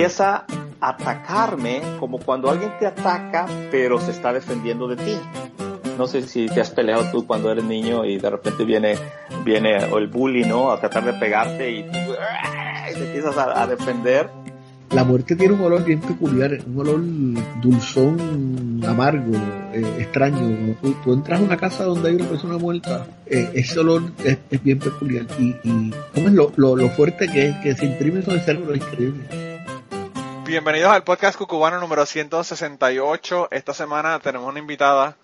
empieza a atacarme como cuando alguien te ataca, pero se está defendiendo de ti. No sé si te has peleado tú cuando eres niño y de repente viene el bully, ¿no? A tratar de pegarte y te empiezas a defender. La muerte tiene un olor bien peculiar, un olor dulzón, amargo, extraño. Tú entras a una casa donde hay una persona muerta, ese olor es bien peculiar. Y ¿cómo es lo fuerte que se imprime sobre el cerebro? Es increíble. Bienvenidos al podcast Cucubano número 168. Esta semana tenemos una invitada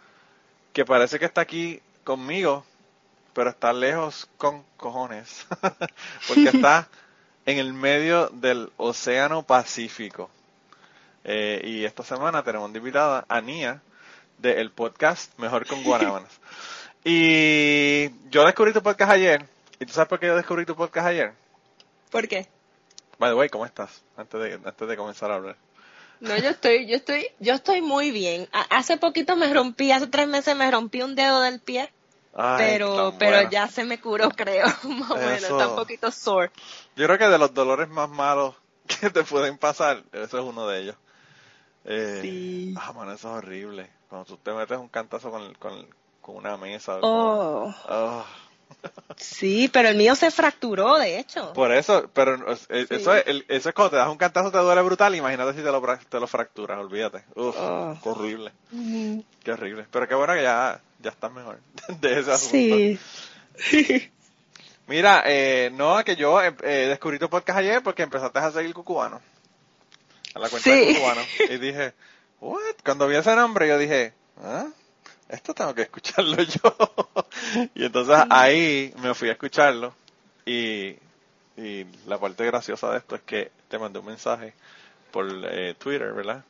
que parece que está aquí conmigo, pero está lejos con cojones, porque está en el medio del Océano Pacífico. Y esta semana tenemos de invitada a Nia del podcast Mejor con Guanábanas. Y yo descubrí tu podcast ayer. ¿Y tú sabes por qué yo descubrí tu podcast ayer? ¿Por qué? By the way, ¿cómo estás? Antes de comenzar a hablar. No, yo estoy muy bien. Hace 3 meses me rompí un dedo del pie. Ay, pero ya se me curó, creo. Más o menos, está un poquito sore. Yo creo que de los dolores más malos que te pueden pasar, eso es uno de ellos. Sí. Ah, mano, eso es horrible. Cuando tú te metes un cantazo con una mesa. Sí, pero el mío se fracturó, de hecho. Por eso, eso es cuando te das un cantazo te duele brutal. Imagínate si te lo fracturas, olvídate. Uf, qué horrible. Uh-huh. Qué horrible. Pero qué bueno que ya estás mejor de ese asunto. Sí. Mira, yo descubrí tu podcast ayer porque empezaste a seguir Cucubano. A la cuenta de Cucubano. Y dije, ¿what? Cuando vi ese nombre, yo dije, ¿ah? Esto tengo que escucharlo yo. Y entonces ahí me fui a escucharlo. Y la parte graciosa de esto es que te mandé un mensaje por Twitter, ¿verdad?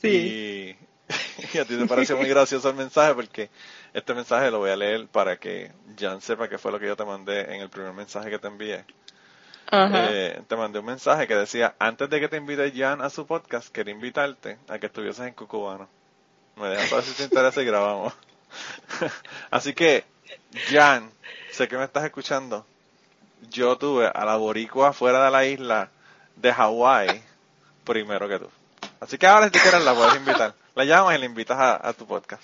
Sí. Y a ti te pareció muy gracioso el mensaje, porque este mensaje lo voy a leer para que Jan sepa qué fue lo que yo te mandé en el primer mensaje que te envié. Uh-huh. Te mandé un mensaje que decía, antes de que te invite Jan a su podcast, quería invitarte a que estuvieses en Cucubano. Me dejas saber si te interesa y grabamos. Así que, Jan, sé que me estás escuchando. Yo tuve a la boricua fuera de la isla de Hawái primero que tú. Así que ahora si tú quieres la puedes invitar. La llamas y la invitas a tu podcast.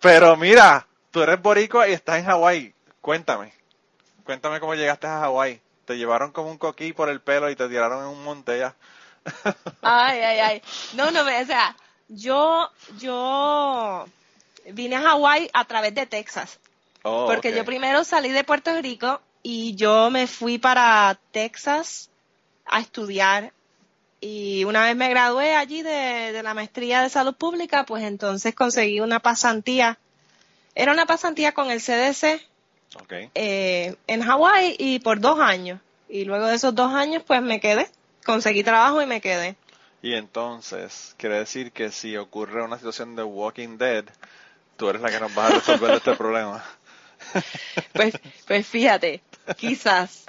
Pero mira, tú eres boricua y estás en Hawái. Cuéntame cómo llegaste a Hawái. Te llevaron como un coquí por el pelo y te tiraron en un monte ya. Ay. No, o sea... Yo vine a Hawái a través de Texas, porque yo primero salí de Puerto Rico y yo me fui para Texas a estudiar, y una vez me gradué allí de la maestría de salud pública, pues entonces conseguí una pasantía, era una pasantía con el CDC en Hawái, y por 2 años, y luego de esos 2 años pues me quedé, conseguí trabajo y me quedé. Y entonces, quiere decir que si ocurre una situación de Walking Dead, tú eres la que nos vas a resolver este problema. Pues fíjate, quizás.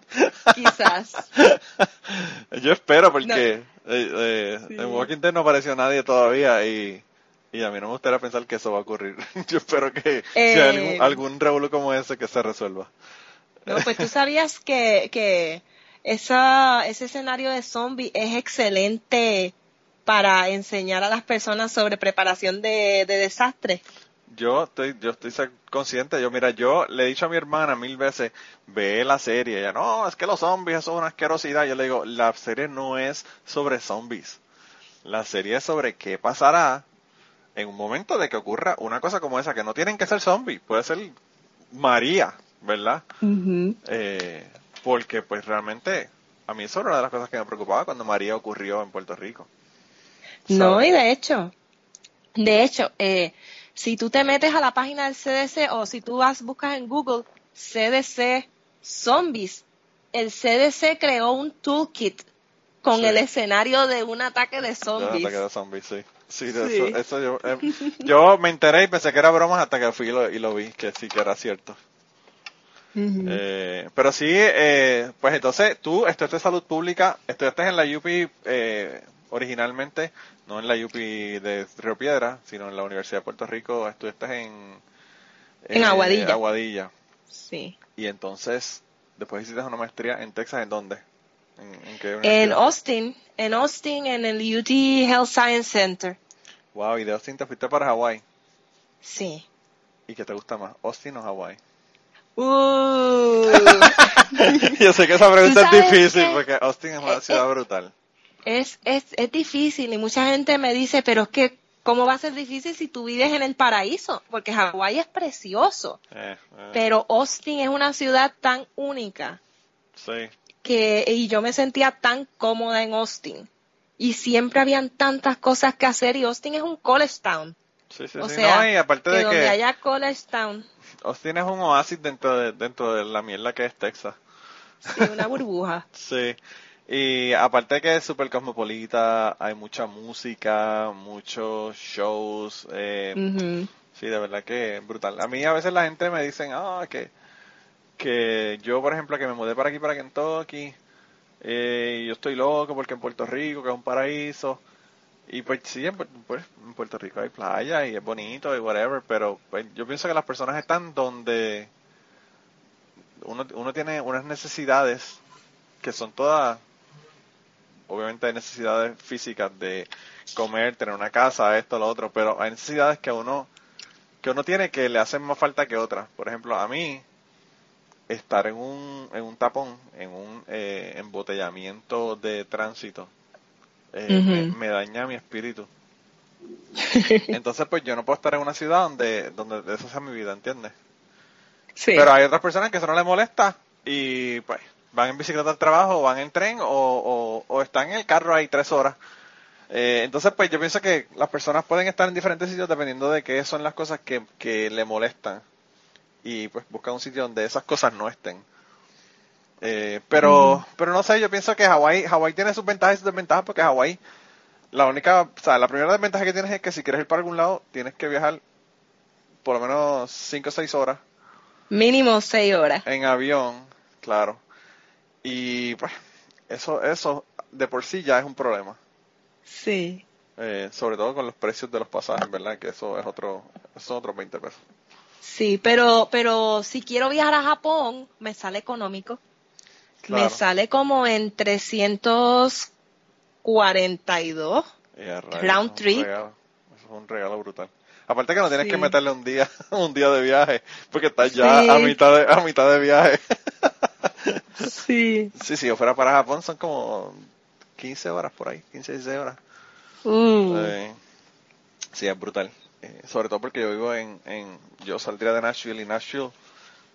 Yo espero, porque no. En Walking Dead no apareció nadie todavía y a mí no me gustaría pensar que eso va a ocurrir. Yo espero que si hay algún revuelo como ese, que se resuelva. No, pues tú sabías que ese escenario de zombie es excelente para enseñar a las personas sobre preparación de desastres. Yo estoy consciente. Yo le he dicho a mi hermana 1000 veces, ve la serie. Ella, no, es que los zombies son una asquerosidad. Yo le digo, la serie no es sobre zombies. La serie es sobre qué pasará en un momento de que ocurra una cosa como esa, que no tienen que ser zombies. Puede ser María, ¿verdad? Uh-huh. Porque pues realmente a mí eso era una de las cosas que me preocupaba cuando María ocurrió en Puerto Rico. ¿Sabes? No, y de hecho, si tú te metes a la página del CDC, o si tú buscas en Google CDC Zombies, el CDC creó un toolkit con el escenario de un ataque de zombies. Un ataque de zombies, sí. Sí, sí. Eso yo me enteré y pensé que era bromas hasta que fui y lo vi, que sí que era cierto. Uh-huh. Pero sí, pues entonces tú estudiaste salud pública, estudiaste en la UPI originalmente, no en la UPI de Río Piedras, sino en la Universidad de Puerto Rico, estudiaste en Aguadilla. Sí. Y entonces, después hiciste una maestría en Texas, ¿en dónde? ¿En qué universidad? En Austin, en el UT Health Science Center. Wow, y de Austin te fuiste para Hawái. Sí. ¿Y qué te gusta más, Austin o Hawái? Yo sé que esa pregunta es difícil, porque Austin es una ciudad brutal. Es difícil, y mucha gente me dice, pero es que, ¿cómo va a ser difícil si tú vives en el paraíso? Porque Hawái es precioso. Pero Austin es una ciudad tan única. Sí. Y yo me sentía tan cómoda en Austin. Y siempre habían tantas cosas que hacer, y Austin es un college town. Sí, o sea, no, y aparte de donde haya college town. Austin es un oasis dentro de la mierda que es Texas. Sí, una burbuja. Sí. Y aparte de que es súper cosmopolita, hay mucha música, muchos shows. Uh-huh. Sí, de verdad que es brutal. A mí a veces la gente me dicen, que yo, por ejemplo, que me mudé para aquí, para Kentucky, y yo estoy loco porque en Puerto Rico, que es un paraíso. Y pues sí, en Puerto Rico hay playa y es bonito y whatever, pero pues, yo pienso que las personas están donde uno tiene unas necesidades que son todas, obviamente hay necesidades físicas de comer, tener una casa, esto, lo otro, pero hay necesidades que uno tiene que le hacen más falta que otras. Por ejemplo, a mí, estar en un tapón, en un embotellamiento de tránsito, uh-huh, me daña mi espíritu. Entonces pues yo no puedo estar en una ciudad donde eso sea mi vida, ¿entiendes? Sí. Pero hay otras personas que eso no les molesta y pues van en bicicleta al trabajo, van en tren o están en el carro ahí 3 horas. Entonces pues yo pienso que las personas pueden estar en diferentes sitios dependiendo de qué son las cosas que le molestan, y pues buscan un sitio donde esas cosas no estén. Pero no sé, yo pienso que Hawái tiene sus ventajas y sus desventajas, porque Hawái, la primera desventaja que tienes es que si quieres ir para algún lado, tienes que viajar por lo menos 5 o 6 horas. Mínimo 6 horas. En avión, claro. Y pues, eso de por sí ya es un problema. Sí. Sobre todo con los precios de los pasajes, ¿verdad? Que eso es otros 20 pesos. Sí, pero si quiero viajar a Japón, me sale económico. Claro. Me sale como en 342 round trip. Regalo. Eso es un regalo brutal. Aparte que no tienes que meterle un día de viaje, porque estás ya a mitad de viaje. Sí. Sí, si yo fuera para Japón son como 15 horas por ahí, 15, 16 horas. Sí, es brutal. Sobre todo porque yo vivo yo saldría de Nashville, y Nashville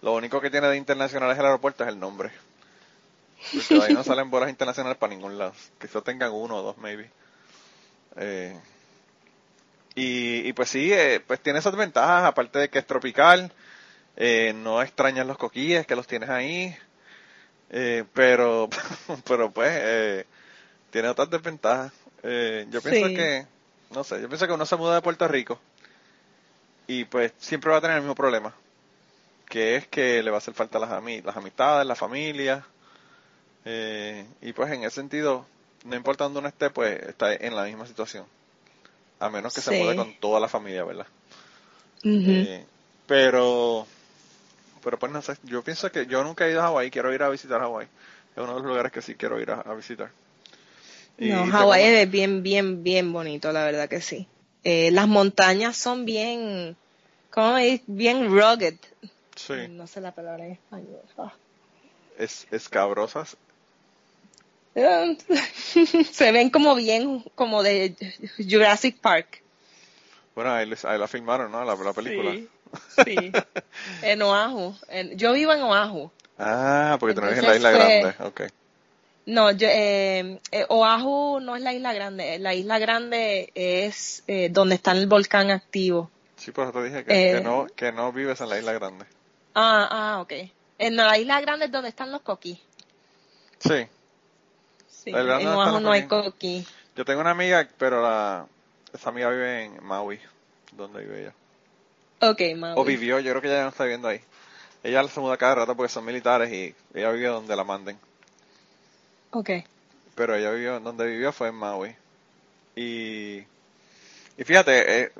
lo único que tiene de internacional es el aeropuerto, es el nombre. Porque de ahí no salen bolas internacionales para ningún lado. Quizás tengan 1 o 2, maybe. Y pues sí, pues tiene esas ventajas, aparte de que es tropical, no extrañas los coquíes que los tienes ahí, pero pues tiene otras desventajas. Yo pienso que, no sé, yo pienso que uno se muda de Puerto Rico y pues siempre va a tener el mismo problema, que es que le va a hacer falta las amistades, la familia. Y pues en ese sentido, no importa dónde uno esté, pues está en la misma situación, a menos que se mude con toda la familia, ¿verdad? Uh-huh. Pero pues no sé, yo pienso que yo nunca he ido a Hawái, quiero ir a visitar Hawái, es uno de los lugares que sí quiero ir a visitar. No, Hawái es bien, bien, bien bonito, la verdad que sí. Las montañas son bien, ¿cómo me dice? Bien rugged. Sí. No sé la palabra en español. Oh. Escabrosas. Se ven como bien, como de Jurassic Park. Bueno, ahí la filmaron, ¿no? La película. Sí. En Oahu. Yo vivo en Oahu. Ah, porque tú no vives en la isla grande. Okay. No, Oahu no es la isla grande. La isla grande es donde está el volcán activo. Sí, por eso te dije que no vives en la isla grande. Ah, okay. En la isla grande es donde están los coquí. Sí, en Oahu no hay coquí. Yo tengo una amiga, pero esa amiga vive en Maui, donde vive ella. Okay, Maui. O vivió, yo creo que ella no está viviendo ahí. Ella se muda cada rato porque son militares y ella vive donde la manden. Okay. Pero ella donde vivió fue en Maui. Y fíjate,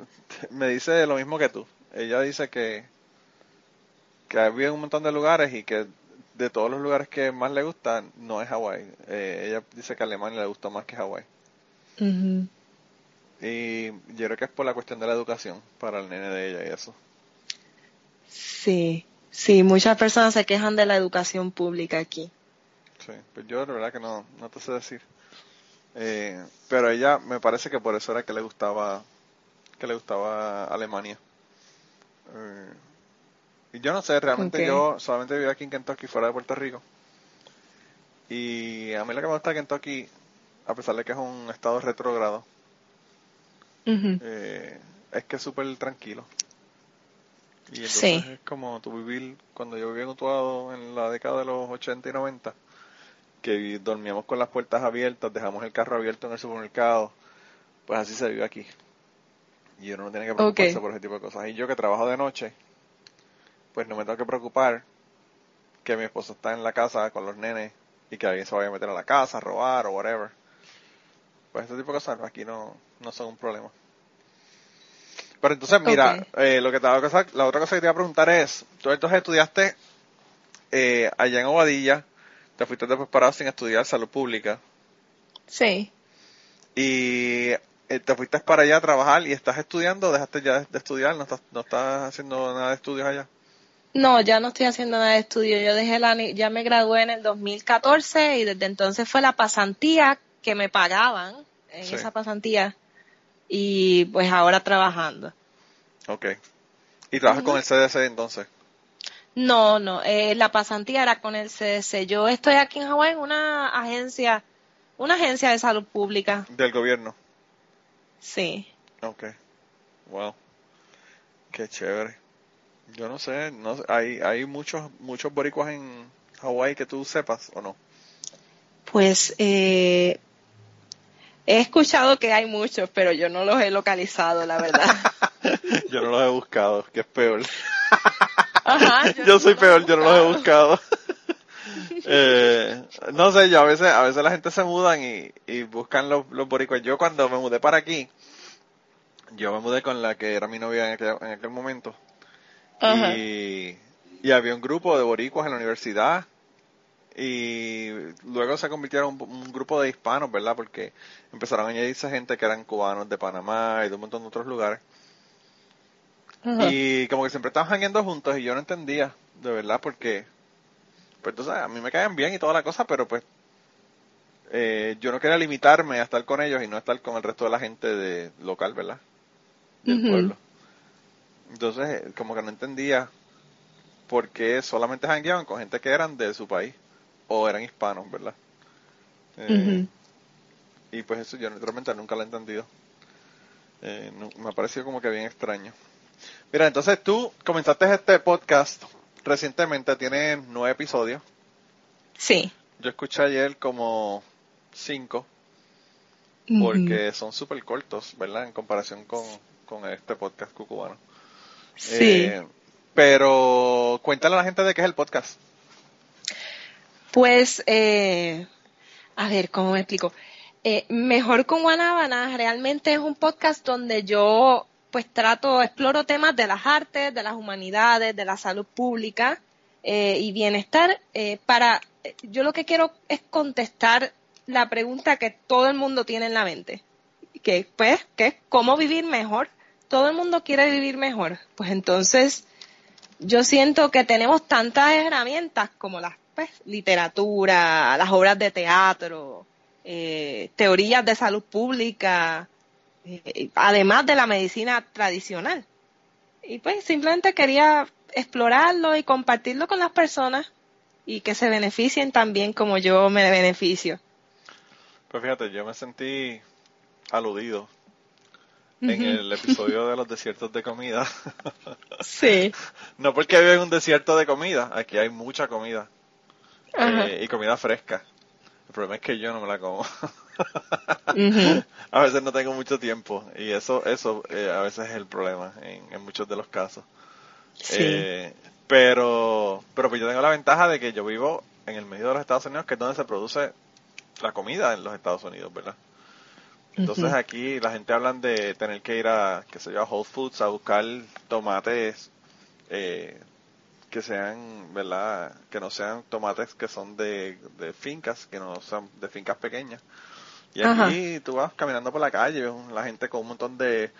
me dice lo mismo que tú. Ella dice que vive en un montón de lugares y que de todos los lugares que más le gusta, no es Hawái. Ella dice que Alemania le gusta más que Hawái. Uh-huh. Y yo creo que es por la cuestión de la educación para el nene de ella y eso. Sí, sí, muchas personas se quejan de la educación pública aquí. Sí, pues yo la verdad que no te sé decir. Pero ella me parece que por eso era que le gustaba Alemania. Y yo no sé, realmente okay. Yo solamente viví aquí en Kentucky, fuera de Puerto Rico. Y a mí lo que me gusta de Kentucky, a pesar de que es un estado retrógrado, uh-huh. Es que es súper tranquilo. Y entonces sí. Es como tu vivir, cuando yo vivía en Utuado en la década de los 80 y 90, que dormíamos con las puertas abiertas, dejamos el carro abierto en el supermercado, pues así se vive aquí. Y uno no tiene que preocuparse okay. por ese tipo de cosas. Y yo que trabajo de noche, pues no me tengo que preocupar que mi esposo está en la casa con los nenes y que alguien se vaya a meter a la casa, a robar o whatever. Pues este tipo de cosas aquí no son un problema. Pero entonces, mira, okay. La otra cosa que te iba a preguntar es, tú entonces estudiaste allá en Aguadilla, te fuiste después para Austin a estudiar salud pública. Sí. Y te fuiste para allá a trabajar y estás estudiando, dejaste ya de estudiar, no estás haciendo nada de estudios allá. No, ya no estoy haciendo nada de estudio. Yo ya me gradué en el 2014 y desde entonces fue la pasantía que me pagaban en sí. esa pasantía. Y pues ahora trabajando. Okay. ¿Y trabajas con el CDC entonces? No. La pasantía era con el CDC. Yo estoy aquí en Hawái en una agencia de salud pública. ¿Del gobierno? Sí. Okay. Wow. Qué chévere. Yo no sé, ¿hay muchos boricuas en Hawái que tú sepas o no? Pues he escuchado que hay muchos, pero yo no los he localizado, la verdad. Yo no los he buscado, que es peor. Ajá, yo soy peor, yo no los he buscado. No sé, yo a veces la gente se mudan y buscan los boricuas. Yo cuando me mudé para aquí, yo me mudé con la que era mi novia en aquel momento. Uh-huh. Y había un grupo de boricuas en la universidad y luego se convirtieron en un grupo de hispanos, ¿verdad? Porque empezaron a añadirse gente que eran cubanos de Panamá y de un montón de otros lugares. Uh-huh. Y como que siempre estaban jangueando juntos y yo no entendía, de verdad, porque pues entonces a mí me caían bien y toda la cosa, pero pues yo no quería limitarme a estar con ellos y no estar con el resto de la gente local, ¿verdad? Del uh-huh. pueblo. Entonces, como que no entendía por qué solamente jangueaban con gente que eran de su país o eran hispanos, ¿verdad? Uh-huh. Y pues eso yo realmente nunca lo he entendido. Me ha parecido como que bien extraño. Mira, entonces tú comenzaste este podcast recientemente, tiene 9 episodios. Sí. Yo escuché ayer como 5 porque uh-huh. son súper cortos, ¿verdad? En comparación con este podcast Cucubano. Sí. Pero cuéntale a la gente de qué es el podcast. Pues, a ver, ¿cómo me explico? Mejor con Guanábanas realmente es un podcast donde yo pues exploro temas de las artes, de las humanidades, de la salud pública y bienestar. Yo lo que quiero es contestar la pregunta que todo el mundo tiene en la mente, que es cómo vivir mejor. Todo el mundo quiere vivir mejor, pues entonces yo siento que tenemos tantas herramientas como literatura, las obras de teatro, teorías de salud pública, además de la medicina tradicional. Y pues simplemente quería explorarlo y compartirlo con las personas y que se beneficien también como yo me beneficio. Pues fíjate, yo me sentí aludido. En el episodio de los desiertos de comida. Sí. No porque vive en un desierto de comida. Aquí hay mucha comida. Y comida fresca. El problema es que yo no me la como. Uh-huh. A veces no tengo mucho tiempo. Y eso a veces es el problema en muchos de los casos. Sí. Pero pues yo tengo la ventaja de que yo vivo en el medio de los Estados Unidos, que es donde se produce la comida en los Estados Unidos, ¿verdad? Entonces uh-huh. aquí la gente hablan de tener que ir a Whole Foods a buscar tomates que sean, ¿verdad? Que no sean tomates que son de fincas, que no sean de fincas pequeñas. Y aquí Ajá. tú vas caminando por la calle, la gente con un montón de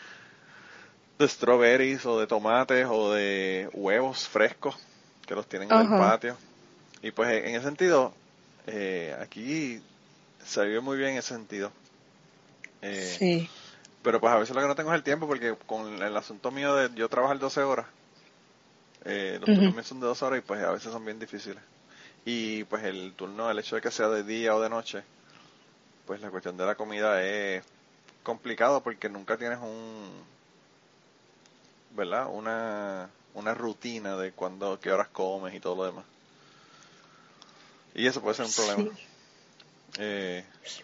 strawberries o de tomates o de huevos frescos que los tienen Ajá. en el patio. Y pues en ese sentido, aquí se vive muy bien en ese sentido. Sí. Pero pues a veces lo que no tengo es el tiempo, porque con el asunto mío de yo trabajar 12 horas, los turnos míos son de 2 horas y pues a veces son bien difíciles. Y pues el turno, el hecho de que sea de día o de noche, pues la cuestión de la comida es complicado porque nunca tienes ¿verdad? Una rutina de cuándo, qué horas comes y todo lo demás. Y eso puede ser un problema. Sí.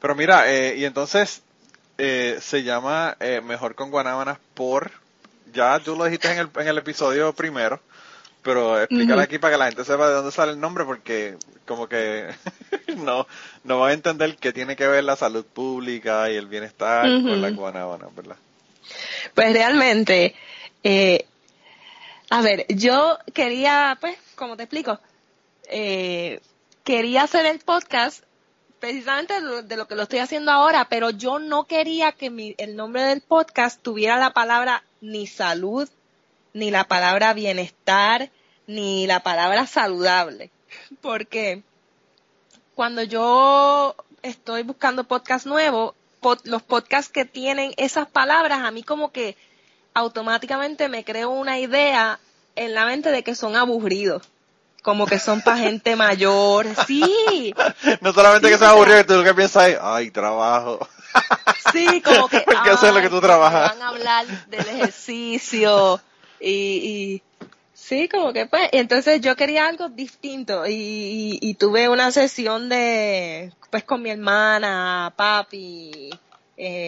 Pero mira, y entonces se llama Mejor con Guanábanas por... Ya tú lo dijiste en el episodio primero, pero explícale aquí para que la gente sepa de dónde sale el nombre, porque como que no va a entender qué tiene que ver la salud pública y el bienestar con la guanábana, ¿verdad? Pues realmente, a ver, yo quería, pues, como te explico, quería hacer el podcast precisamente de lo que lo estoy haciendo ahora, pero yo no quería que el nombre del podcast tuviera la palabra ni salud, ni la palabra bienestar, ni la palabra saludable. Porque cuando yo estoy buscando podcast nuevo, los podcasts que tienen esas palabras, a mí como que automáticamente me creo una idea en la mente de que son aburridos. Como que son para gente mayor, sí. No solamente sí, que sean aburridos, tú lo que piensas es, ay, trabajo. Sí, como que, porque eso es lo que tú trabajas. Van a hablar del ejercicio y sí, como que pues, entonces yo quería algo distinto y tuve una sesión de, pues con mi hermana, papi,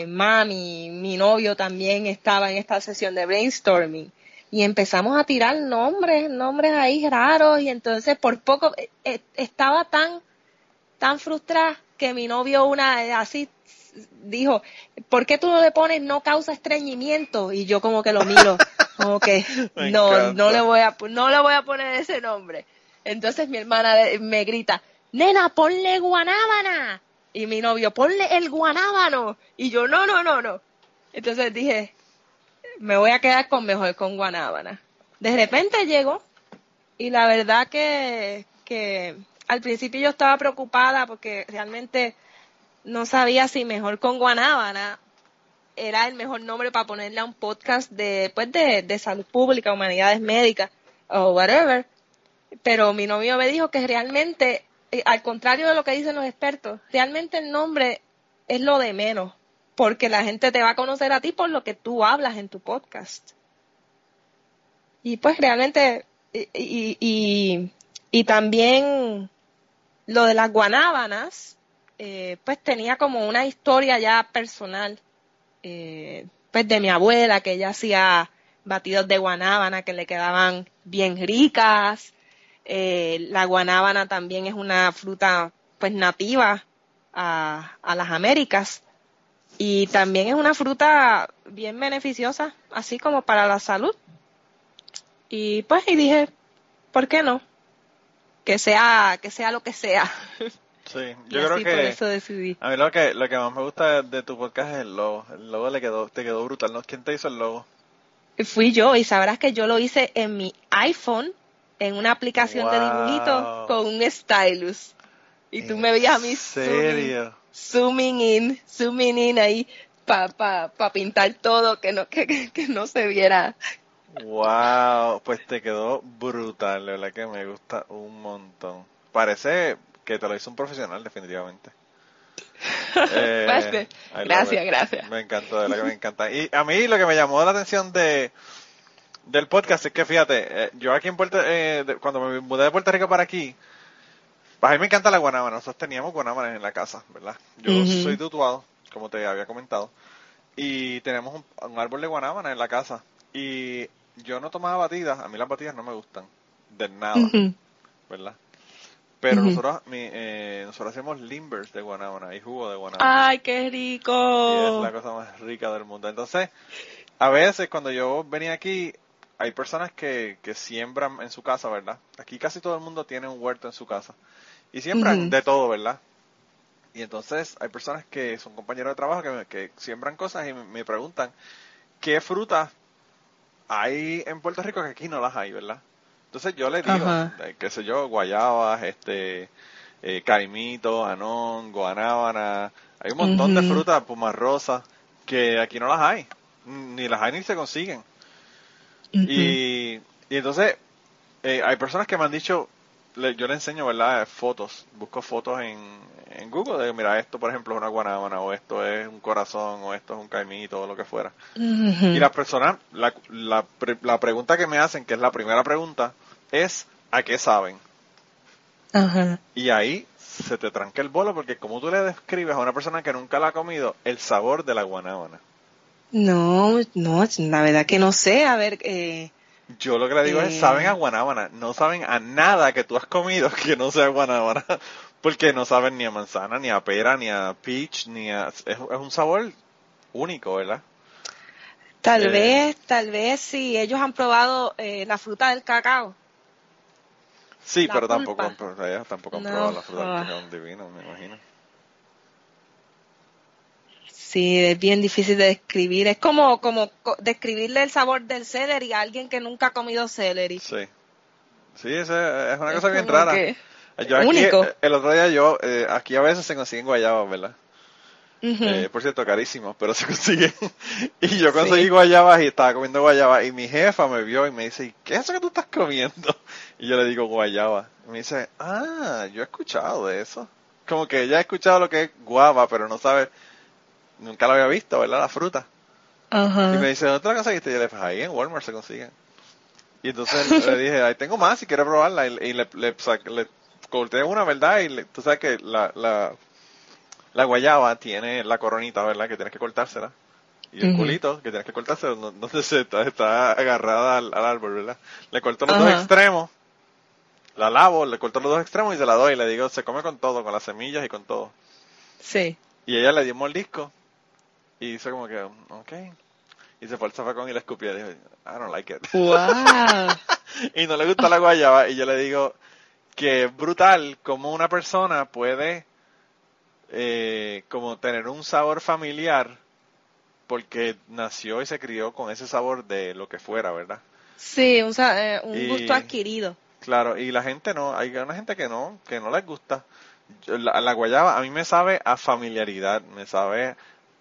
mami, mi novio también estaba en esta sesión de brainstorming. Y empezamos a tirar nombres ahí raros, y entonces por poco estaba tan frustrada que mi novio así dijo, ¿por qué tú no le pones no causa estreñimiento? Y yo como que lo miro, como que no le voy a poner ese nombre. Entonces mi hermana me grita, nena, ponle guanábana. Y mi novio, ponle el guanábano. Y yo, no. Entonces dije, me voy a quedar con Mejor con Guanábana. De repente llegó, y la verdad que al principio yo estaba preocupada porque realmente no sabía si Mejor con Guanábana era el mejor nombre para ponerle a un podcast de salud pública, humanidades médicas o whatever. Pero mi novio me dijo que realmente, al contrario de lo que dicen los expertos, realmente el nombre es lo de menos. Porque la gente te va a conocer a ti por lo que tú hablas en tu podcast. Y pues realmente, y también lo de las guanábanas, pues tenía como una historia ya personal, pues de mi abuela, que ella hacía batidos de guanábana que le quedaban bien ricas. La guanábana también es una fruta pues nativa a las Américas. Y también es una fruta bien beneficiosa, así como para la salud. Y pues, y dije, ¿por qué no? Que sea lo que sea. Sí, yo creo que por eso decidí. A mí lo que más me gusta de tu podcast es el logo. El logo te quedó brutal, ¿no? ¿Quién te hizo el logo? Fui yo, y sabrás que yo lo hice en mi iPhone, en una aplicación de dibujito con un stylus. Y tú me veías a mí. ¿En serio? Zooming in ahí pa pintar todo que no se viera. Wow, pues te quedó brutal, la verdad que me gusta un montón. Parece que te lo hizo un profesional, definitivamente. Gracias. Me encantó, de la que me encanta. Y a mí lo que me llamó la atención del podcast es que fíjate, yo aquí en cuando me mudé de Puerto Rico para aquí, a mí me encanta la guanábana, nosotros teníamos guanábanas en la casa, ¿verdad? Yo soy de Utuado, como te había comentado, y tenemos un árbol de guanábana en la casa, y yo no tomaba batidas, a mí las batidas no me gustan, de nada, ¿verdad? Pero nosotros hacemos limbers de guanábana y jugo de guanábana. ¡Ay, qué rico! Y es la cosa más rica del mundo. Entonces, a veces cuando yo venía aquí, hay personas que siembran en su casa, ¿verdad? Aquí casi todo el mundo tiene un huerto en su casa. Y siembran de todo, ¿verdad? Y entonces hay personas que son compañeros de trabajo que siembran cosas y me preguntan ¿qué frutas hay en Puerto Rico que aquí no las hay, verdad? Entonces yo les digo, qué sé yo, guayabas, caimito, anón, guanábana, hay un montón de frutas, pumarrosas, que aquí no las hay ni se consiguen. Y entonces hay personas que me han dicho, yo le enseño, ¿verdad?, fotos, busco fotos en Google, de mira, esto por ejemplo es una guanábana, o esto es un corazón, o esto es un caimito, o lo que fuera. Y las personas, la pregunta que me hacen, que es la primera pregunta, es ¿a qué saben? Y ahí se te tranca el bolo, porque como tú le describes a una persona que nunca la ha comido, el sabor de la guanábana. No, la verdad que no sé, a ver... Yo lo que le digo es, saben a guanábana, no saben a nada que tú has comido que no sea guanábana, porque no saben ni a manzana, ni a pera, ni a peach, ni a... Es un sabor único, ¿verdad? Tal vez sí, ellos han probado la fruta del cacao. Sí, la pero tampoco han probado la fruta del cacao divino, me imagino. Sí, es bien difícil de describir. Es como describirle el sabor del celery a alguien que nunca ha comido celery. Sí, es una cosa bien rara. Yo aquí, único. El otro día aquí a veces se consiguen guayabas, ¿verdad? Por cierto, carísimos, pero se consiguen. Y yo conseguí guayabas y estaba comiendo guayabas. Y mi jefa me vio y me dice, ¿qué es eso que tú estás comiendo? Y yo le digo guayaba. Y me dice, yo he escuchado de eso. Como que ella ha escuchado lo que es guava, pero no sabe... Nunca la había visto, ¿verdad? La fruta. Y me dice, ¿dónde te la conseguiste? Y yo le dije, ahí en Walmart se consiguen. Y entonces le dije, ahí tengo más si quieres probarla. Y le corté una, ¿verdad? Y tú sabes que la guayaba tiene la coronita, ¿verdad? Que tienes que cortársela. Y el culito, que tienes que cortárselo, donde se está agarrada al árbol, ¿verdad? Le corto los dos extremos. La lavo, le corto los dos extremos y se la doy. Y le digo, se come con todo, con las semillas y con todo. Sí. Y ella le dio un mordisco. Y hizo como que, okay. Y se fue al zafacón y la escupió. Y dijo, I don't like it. Wow. Y no le gusta la guayaba. Y yo le digo que es brutal cómo una persona puede como tener un sabor familiar porque nació y se crió con ese sabor de lo que fuera, ¿verdad? Sí, un gusto adquirido. Claro, y la gente no. Hay una gente que no les gusta. La guayaba a mí me sabe a familiaridad, me sabe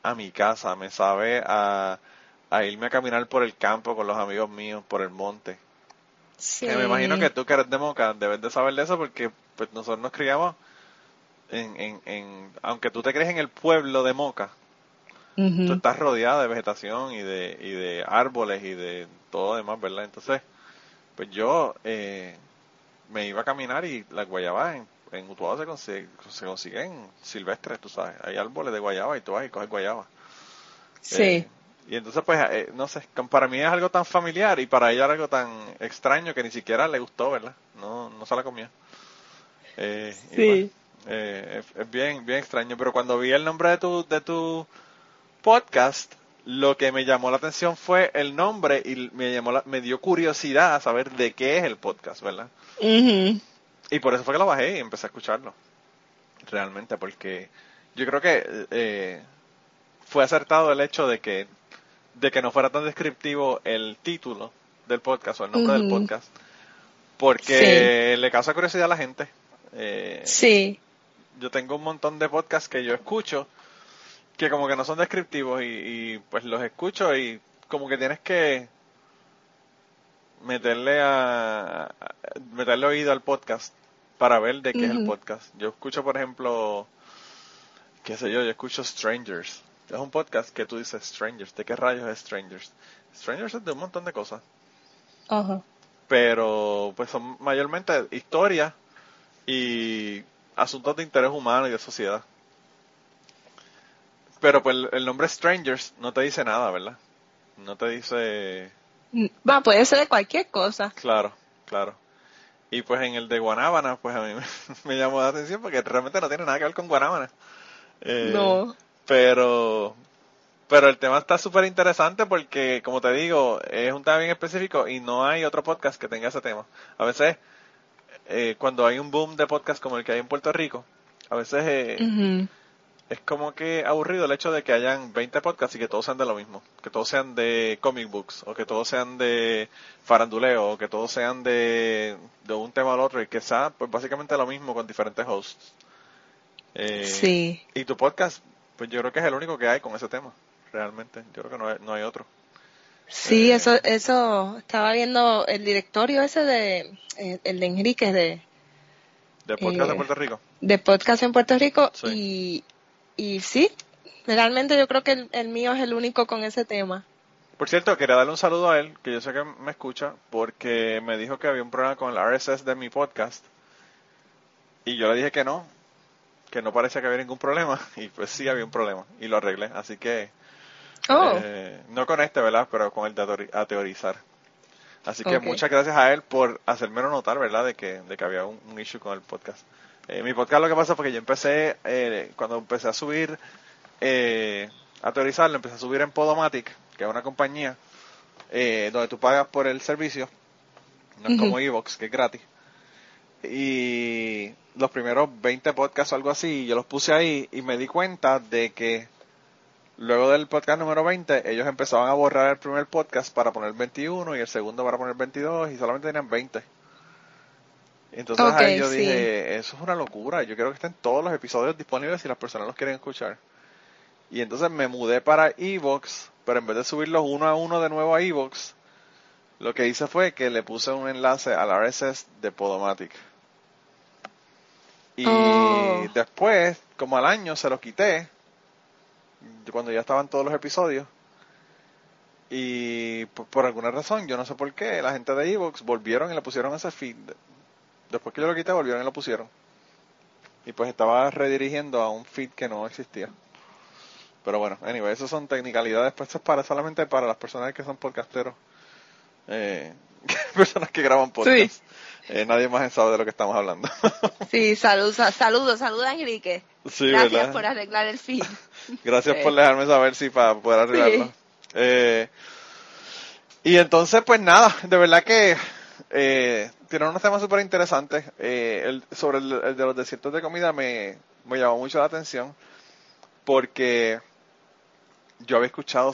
a mi casa, me sabe a irme a caminar por el campo con los amigos míos, por el monte. Sí. Me imagino que tú que eres de Moca debes de saber de eso porque pues nosotros nos criamos en aunque tú te crees en el pueblo de Moca, tú estás rodeada de vegetación y de árboles y de todo demás, ¿verdad? Entonces, pues yo me iba a caminar y las guayabas en Utuado se consiguen silvestres, tú sabes, hay árboles de guayaba y tú vas y coges guayaba. Sí. Y entonces pues, no sé, para mí es algo tan familiar y para ella era algo tan extraño que ni siquiera le gustó, ¿verdad? No se la comía. Sí. Igual, es bien, bien extraño, pero cuando vi el nombre de tu podcast, lo que me llamó la atención fue el nombre y me dio curiosidad a saber de qué es el podcast, ¿verdad? Y por eso fue que lo bajé y empecé a escucharlo. Realmente, porque yo creo que fue acertado el hecho de que no fuera tan descriptivo el título del podcast o el nombre del podcast. Porque le causa curiosidad a la gente. Sí. Yo tengo un montón de podcasts que yo escucho que como que no son descriptivos y pues los escucho y como que tienes que meterle oído al podcast para ver de qué es el podcast. Yo escucho, por ejemplo, yo escucho Strangers. Es un podcast que tú dices Strangers. ¿De qué rayos es Strangers? Strangers es de un montón de cosas. Pero pues son mayormente historias y asuntos de interés humano y de sociedad. Pero pues el nombre Strangers no te dice nada, ¿verdad? No te dice... Va, puede ser de cualquier cosa. Claro. Y pues en el de Guanábana, pues a mí me llamó la atención porque realmente no tiene nada que ver con Guanábana. No. Pero Pero el tema está súper interesante porque, como te digo, es un tema bien específico y no hay otro podcast que tenga ese tema. A veces, cuando hay un boom de podcast como el que hay en Puerto Rico, a veces es como que aburrido el hecho de que hayan 20 podcasts y que todos sean de lo mismo. Que todos sean de comic books, o que todos sean de faranduleo, o que todos sean de un tema al otro, y que sea pues básicamente lo mismo con diferentes hosts. Sí. Y tu podcast, pues yo creo que es el único que hay con ese tema. Realmente, yo creo que no hay otro. Sí, eso estaba viendo el directorio ese de el de Enríquez de podcast en Puerto Rico. De podcast en Puerto Rico, sí. y sí, realmente yo creo que el mío es el único con ese tema. Por cierto, quería darle un saludo a él, que yo sé que me escucha, porque me dijo que había un problema con el RSS de mi podcast y yo le dije que no parecía que había ningún problema, y pues sí había un problema y lo arreglé, así que no con este, ¿verdad? Pero con el de Ateorizar. Así que muchas gracias a él por hacérmelo notar, ¿verdad? De que había un issue con el podcast. Mi podcast, lo que pasa fue que yo empecé, cuando empecé a subir, Ateorizar, lo empecé a subir en Podomatic, que es una compañía donde tú pagas por el servicio. No es como iVoox, que es gratis. Y los primeros 20 podcasts o algo así, yo los puse ahí y me di cuenta de que luego del podcast número 20, ellos empezaban a borrar el primer podcast para poner 21 y el segundo para poner 22 y solamente tenían 20. Entonces ahí yo dije, eso es una locura, yo quiero que estén todos los episodios disponibles si las personas los quieren escuchar. Y entonces me mudé para iVoox, pero en vez de subirlos uno a uno de nuevo a iVoox, lo que hice fue que le puse un enlace al RSS de Podomatic. Y después, como al año, se los quité. Cuando ya estaban todos los episodios, y por alguna razón, yo no sé por qué, la gente de iVoox volvieron y le pusieron ese feed. Después que yo lo quité, volvieron y lo pusieron, y pues estaba redirigiendo a un feed que no existía. Pero bueno, anyway, eso son tecnicalidades, pues eso es solamente para las personas que son podcasteros, personas que graban podcast. Sí. Nadie más sabe de lo que estamos hablando. Sí, saludos, Enrique. Sí, gracias, ¿verdad? Por arreglar el feed. Gracias por dejarme saber para poder arreglarlo. Sí. Y entonces, pues nada, de verdad que tienen unos temas súper interesantes. Sobre el de los desiertos de comida me llamó mucho la atención porque yo había escuchado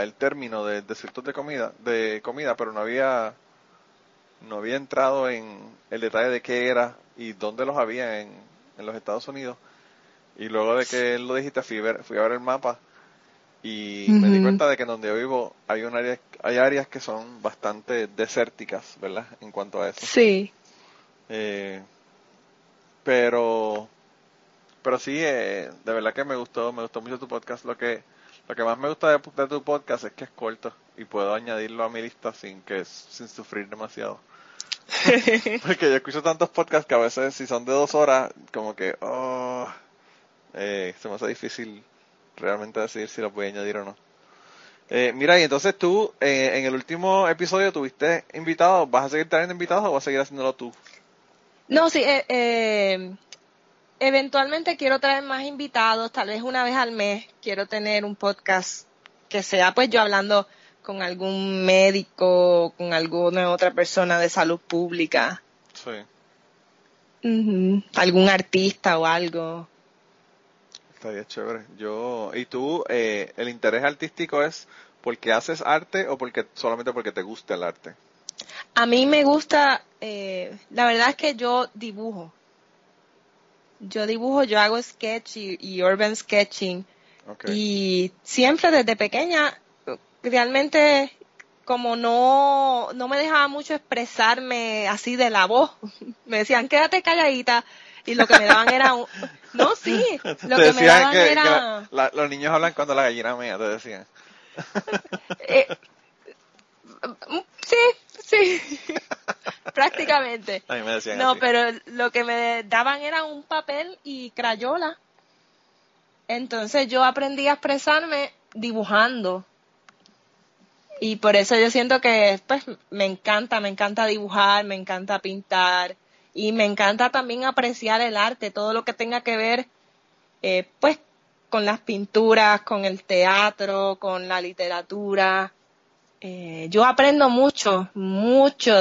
el término de desiertos de comida, pero no había entrado en el detalle de qué era y dónde los había en los Estados Unidos. Y luego de que lo dijiste, fui a ver el mapa y me di cuenta de que en donde yo vivo hay áreas que son bastante desérticas, ¿verdad? En cuanto a eso. Sí. Pero sí, de verdad que me gustó mucho tu podcast. Lo que más me gusta de tu podcast es que es corto y puedo añadirlo a mi lista sin sufrir demasiado. Porque yo escucho tantos podcasts que a veces si son de 2 horas, como que se me hace difícil realmente decidir si los voy a añadir o no. Mira, y entonces tú en el último episodio tuviste invitados. ¿Vas a seguir trayendo invitados o vas a seguir haciéndolo tú? No, sí, eventualmente quiero traer más invitados, tal vez una vez al mes. Quiero tener un podcast que sea pues yo hablando con algún médico, con alguna otra persona de salud pública. Sí. Algún artista o algo. Estaría chévere. ¿Y tú, el interés artístico es porque haces arte o solamente porque te gusta el arte? A mí me gusta, la verdad es que yo dibujo. Yo hago sketch y urban sketching. Okay. Y siempre desde pequeña, realmente como no me dejaba mucho expresarme así de la voz. Me decían, quédate calladita. Y lo que me daban era No, sí. Lo que me daban era... los niños hablan cuando la gallina mea, te decían. Sí. Prácticamente. A mí me decían así. Pero lo que me daban era un papel y crayola. Entonces yo aprendí a expresarme dibujando. Y por eso yo siento que pues me encanta dibujar, me encanta pintar. Y me encanta también apreciar el arte, todo lo que tenga que ver, pues, con las pinturas, con el teatro, con la literatura. Yo aprendo mucho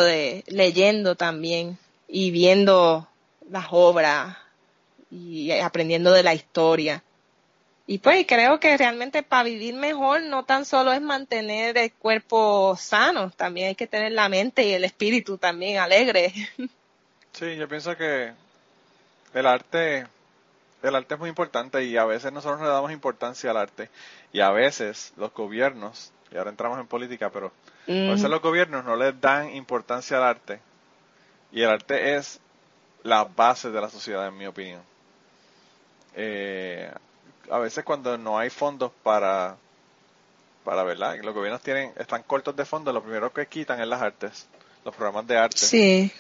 de leyendo también y viendo las obras y aprendiendo de la historia. Y pues creo que realmente para vivir mejor no tan solo es mantener el cuerpo sano, también hay que tener la mente y el espíritu también alegre. Sí, yo pienso que el arte es muy importante y a veces nosotros no le damos importancia al arte. Y a veces los gobiernos, y ahora entramos en política, pero a veces los gobiernos no le dan importancia al arte. Y el arte es la base de la sociedad, en mi opinión. A veces cuando no hay fondos para ¿verdad? Los gobiernos están cortos de fondos, lo primero que quitan es las artes, los programas de arte. Sí.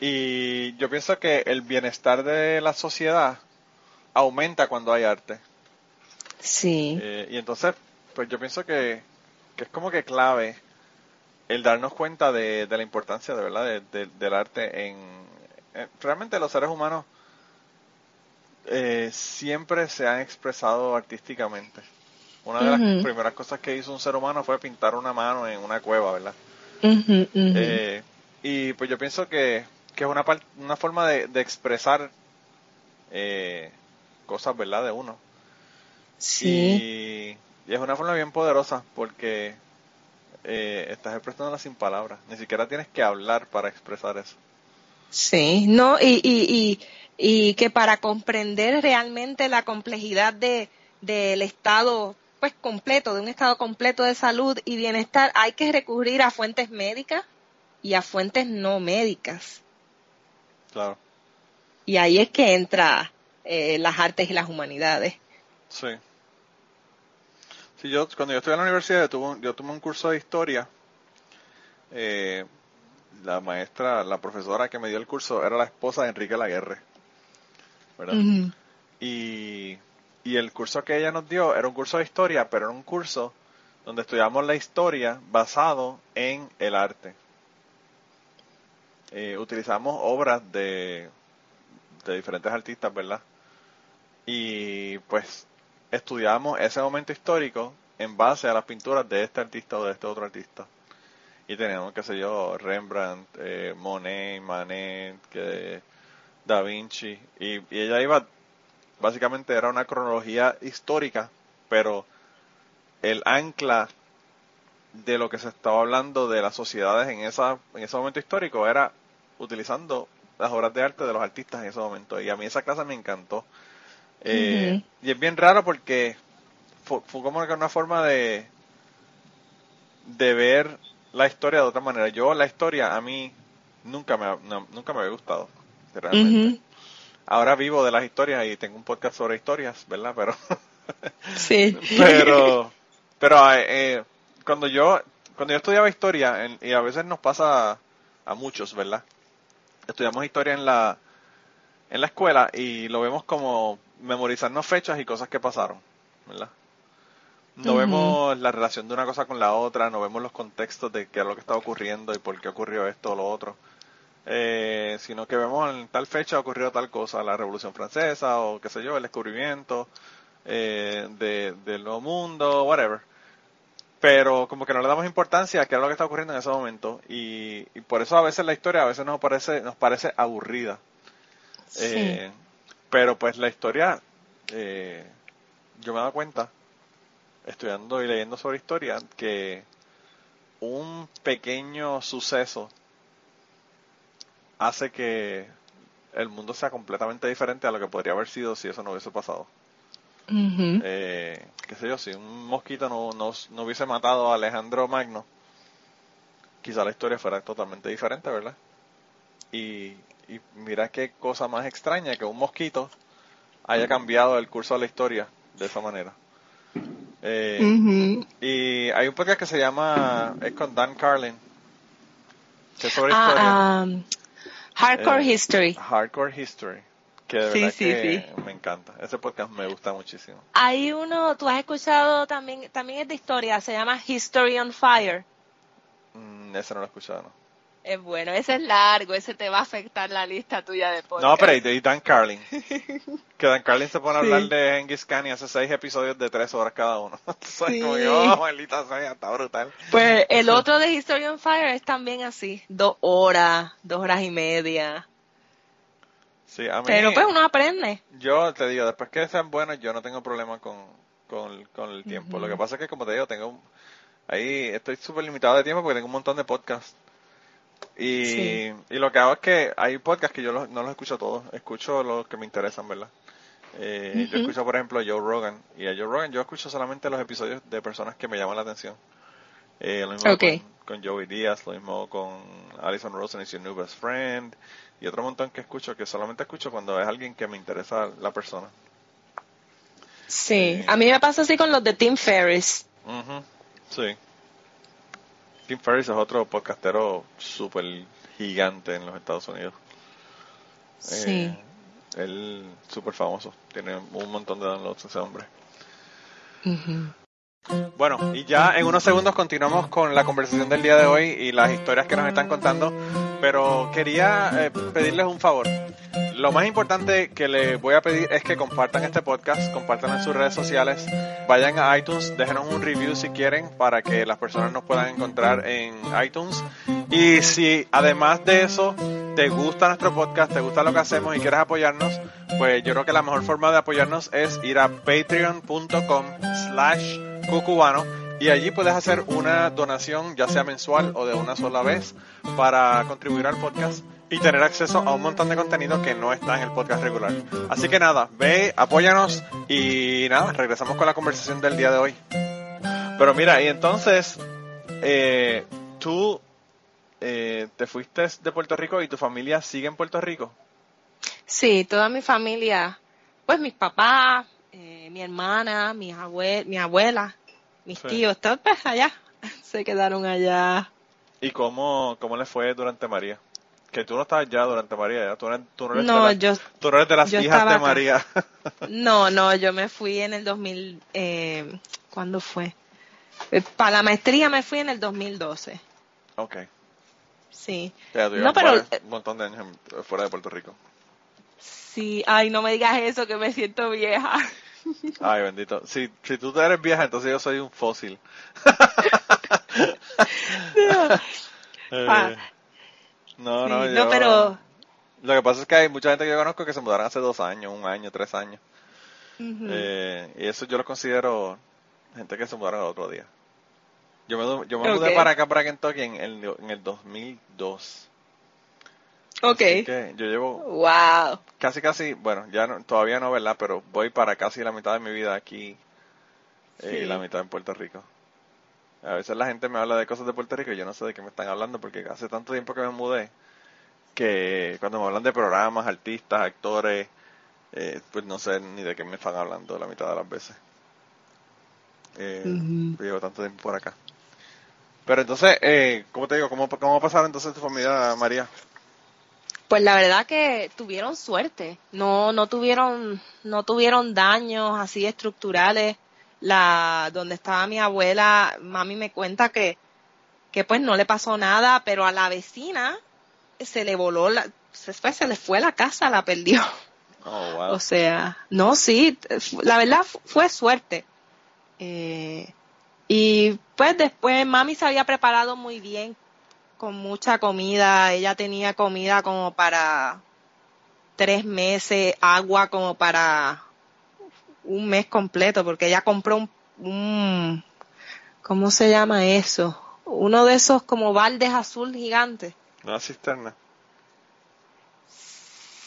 Y yo pienso que el bienestar de la sociedad aumenta cuando hay arte. Sí. Y entonces, pues yo pienso que es como que clave el darnos cuenta de la importancia de verdad del arte en realmente los seres humanos. Siempre se han expresado artísticamente. Una de las primeras cosas que hizo un ser humano fue pintar una mano en una cueva, ¿verdad? Y pues yo pienso que es una forma de expresar cosas, ¿verdad? De uno. Sí. Y es una forma bien poderosa porque estás expresándola sin palabras. Ni siquiera tienes que hablar para expresar eso. Sí, no, y que para comprender realmente la complejidad del estado pues completo, de un estado completo de salud y bienestar, hay que recurrir a fuentes médicas y a fuentes no médicas. Claro. Y ahí es que entra las artes y las humanidades. Sí. Sí, cuando yo estuve en la universidad, yo tuve un curso de historia. La maestra, la profesora que me dio el curso era la esposa de Enrique Laguerre. ¿Verdad? Uh-huh. Y el curso que ella nos dio era un curso de historia, pero era un curso donde estudiamos la historia basado en el arte. Utilizamos obras de diferentes artistas, ¿verdad? Y pues estudiamos ese momento histórico en base a las pinturas de este artista o de este otro artista. Y tenemos, qué sé yo, Rembrandt, Monet, Manet, Da Vinci. Y ella básicamente era una cronología histórica, pero el ancla de lo que se estaba hablando de las sociedades en ese momento histórico era utilizando las obras de arte de los artistas en ese momento. Y a mí esa clase me encantó. Y es bien raro porque fue como una forma de ver la historia de otra manera. Yo la historia a mí nunca me había gustado realmente. Ahora vivo de las historias y tengo un podcast sobre historias, ¿verdad? Pero sí. pero cuando yo estudiaba historia y a veces nos pasa a muchos, ¿verdad? Estudiamos historia en la escuela y lo vemos como memorizarnos fechas y cosas que pasaron, ¿verdad? No vemos la relación de una cosa con la otra, no vemos los contextos de qué es lo que está ocurriendo y por qué ocurrió esto o lo otro. Sino que vemos en tal fecha ocurrió tal cosa, la Revolución Francesa o qué sé yo, el descubrimiento del Nuevo Mundo, whatever. Pero como que no le damos importancia a qué es lo que está ocurriendo en ese momento. Y por eso a veces la historia a veces nos parece aburrida. Sí. Pero pues la historia, yo me he dado cuenta estudiando y leyendo sobre historia, que un pequeño suceso hace que el mundo sea completamente diferente a lo que podría haber sido si eso no hubiese pasado. Qué sé yo, si un mosquito no hubiese matado a Alejandro Magno, quizá la historia fuera totalmente diferente, ¿verdad? Y mira qué cosa más extraña que un mosquito haya cambiado el curso de la historia de esa manera. Y hay un podcast que se llama, es con Dan Carlin, que es sobre historia, Hardcore History, que de verdad sí. Me encanta ese podcast, me gusta muchísimo. Hay uno, tú has escuchado también es de historia, se llama History on Fire. Ese no lo he escuchado, no. Es bueno, ese es largo, ese te va a afectar la lista tuya de podcast. No, pero y Dan Carlin. Que Dan Carlin se pone a hablar de Genghis Khan y hace 6 episodios de 3 horas cada uno. Entonces, como yo, maldita sea, está brutal. Pues el otro de History on Fire es también así, 2 horas, 2 horas y media. Sí, a mí, pero pues uno aprende. Yo te digo, después que sean buenos, yo no tengo problema con el tiempo. Uh-huh. Lo que pasa es que, como te digo, ahí estoy súper limitado de tiempo porque tengo un montón de podcasts. Y lo que hago es que hay podcasts que yo no los escucho todos, escucho los que me interesan, ¿verdad? Yo escucho, por ejemplo, Joe Rogan, y a Joe Rogan yo escucho solamente los episodios de personas que me llaman la atención. Lo mismo con Joey Díaz, lo mismo con Alison Rosen is your new best friend, y otro montón que escucho que solamente escucho cuando es alguien que me interesa la persona. Sí, a mí me pasa así con los de Tim Ferriss. Uh-huh. Sí. Tim Ferriss es otro podcastero súper gigante en los Estados Unidos. Sí. Él súper famoso. Tiene un montón de downloads ese hombre. Uh-huh. Bueno, y ya en unos segundos continuamos con la conversación del día de hoy y las historias que nos están contando. Pero quería pedirles un favor. Lo más importante que les voy a pedir es que compartan este podcast, compartan en sus redes sociales, vayan a iTunes, déjenos un review si quieren para que las personas nos puedan encontrar en iTunes. Y si además de eso te gusta nuestro podcast, te gusta lo que hacemos y quieres apoyarnos, pues yo creo que la mejor forma de apoyarnos es ir a patreon.com/cucubano y allí puedes hacer una donación, ya sea mensual o de una sola vez, para contribuir al podcast y tener acceso a un montón de contenido que no está en el podcast regular. Así que nada, ve, apóyanos y nada, regresamos con la conversación del día de hoy. Pero mira, y entonces, tú te fuiste de Puerto Rico y tu familia sigue en Puerto Rico. Sí, toda mi familia, pues mis papás, mi hermana, mi abuela, mis tíos, todos pues allá, se quedaron allá. ¿Y cómo les fue durante María? Que tú no estabas ya durante María, ¿ya? Tú no eres de las hijas de María. No, yo me fui en el 2000, ¿cuándo fue? Para la maestría me fui en el 2012. Ok. Sí. No, pero un montón de años fuera de Puerto Rico. Sí, ay, no me digas eso, que me siento vieja. Ay, bendito. Si tú eres vieja, entonces yo soy un fósil. No, pero lo que pasa es que hay mucha gente que yo conozco que se mudaron hace 2 años, 1 año, 3 años. Uh-huh. Y eso yo lo considero gente que se mudaron el otro día. Yo me mudé para acá, para Kentucky, en el 2002. Okay. Así que yo llevo casi, bueno, ya no, todavía no, ¿verdad? Pero voy para casi la mitad de mi vida aquí y la mitad en Puerto Rico. A veces la gente me habla de cosas de Puerto Rico y yo no sé de qué me están hablando, porque hace tanto tiempo que me mudé que cuando me hablan de programas, artistas, actores, pues no sé ni de qué me están hablando la mitad de las veces. Llevo tanto tiempo por acá. Pero entonces, ¿cómo te digo? ¿Cómo pasaron entonces tu familia, María? Pues la verdad que tuvieron suerte. No tuvieron daños así estructurales. Donde estaba mi abuela, mami me cuenta que pues no le pasó nada, pero a la vecina se le voló, se le fue la casa, la perdió. Oh, wow. O sea, no, sí, la verdad fue suerte. Y pues después mami se había preparado muy bien con mucha comida, ella tenía comida como para 3 meses, agua como para 1 mes completo, porque ella compró un ¿cómo se llama eso? Uno de esos como baldes azul gigantes. Una cisterna.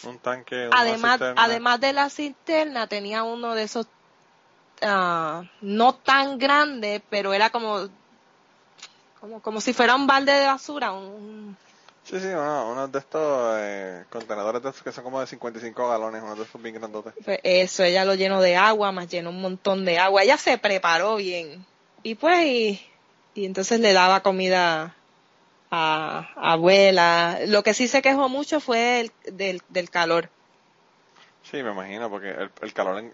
Un tanque, además de la cisterna, tenía uno de esos no tan grande, pero era como si fuera un balde de basura. Sí, uno de estos contenedores de estos que son como de 55 galones, uno de estos bien grandotes. Pues eso, ella lo llenó de agua, más llenó un montón de agua. Ella se preparó bien. Y pues, y entonces le daba comida a abuela. Lo que sí se quejó mucho fue del calor. Sí, me imagino, porque el calor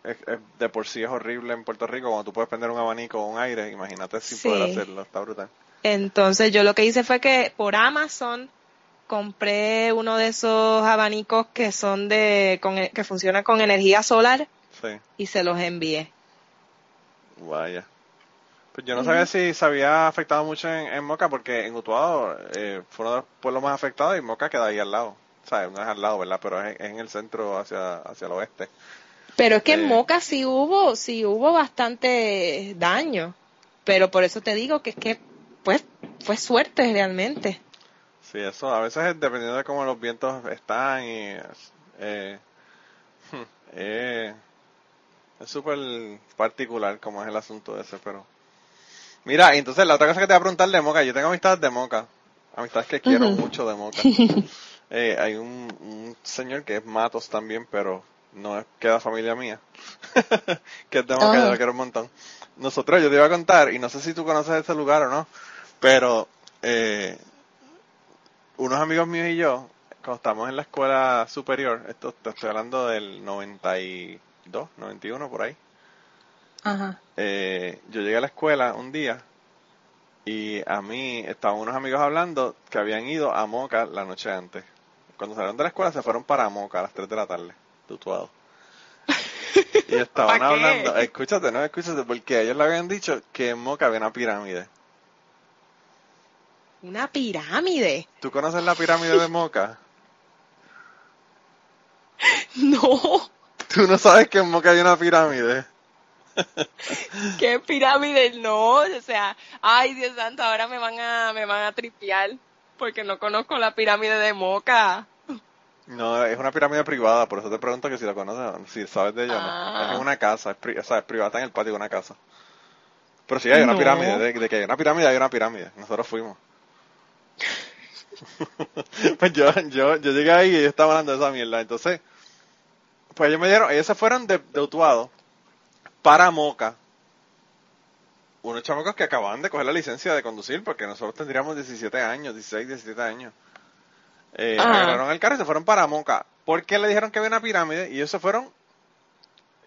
de por sí es horrible en Puerto Rico. Cuando tú puedes prender un abanico o un aire, imagínate sin poder hacerlo, está brutal. Entonces yo lo que hice fue que por Amazon compré uno de esos abanicos que son que funcionan con energía solar, sí, y se los envié. Vaya. Pues yo no sabía si se había afectado mucho en Moca, porque en Utuado fue uno de los pueblos más afectados y Moca queda ahí al lado. O sea, no es al lado, ¿verdad? Pero es en el centro hacia el oeste. Pero es que en Moca sí hubo bastante daño. Pero por eso te digo que pues fue suerte realmente. Sí, eso a veces dependiendo de cómo los vientos están y es súper particular como es el asunto ese, pero mira, entonces la otra cosa que te voy a preguntar de Moca, yo tengo amistades de Moca, amistades que quiero mucho de Moca. Hay un señor que es Matos también, pero no es que la familia mía, que es de Moca, yo lo quiero un montón. Nosotros, yo te iba a contar, y no sé si tú conoces este lugar o no, pero unos amigos míos y yo, cuando estábamos en la escuela superior, esto te estoy hablando del 92, 91, por ahí. Ajá. Yo llegué a la escuela un día y a mí estaban unos amigos hablando que habían ido a Moca la noche antes. Cuando salieron de la escuela se fueron para Moca a las 3 de la tarde, tutuado. Y estaban hablando, escúchate, porque ellos le habían dicho que en Moca había una pirámide. ¿Una pirámide? ¿Tú conoces la pirámide de Moca? No. ¿Tú no sabes que en Moca hay una pirámide? ¿Qué pirámide? No, o sea, ay Dios santo, ahora me van a tripear porque no conozco la pirámide de Moca. No, es una pirámide privada, por eso te pregunto que si la conoces, si sabes de ella, no. Es una casa, es privada, está en el patio de una casa. Pero sí hay una pirámide, de que hay una pirámide. Nosotros fuimos. Pues yo llegué ahí y ellos estaban hablando de esa mierda. Entonces, pues ellos se fueron de Utuado para Moca. Unos chamacos que acababan de coger la licencia de conducir, porque nosotros tendríamos 17 años, 16, 17 años. Agarraron el carro y se fueron para Moca. ¿Por qué le dijeron que había una pirámide? Y ellos se fueron,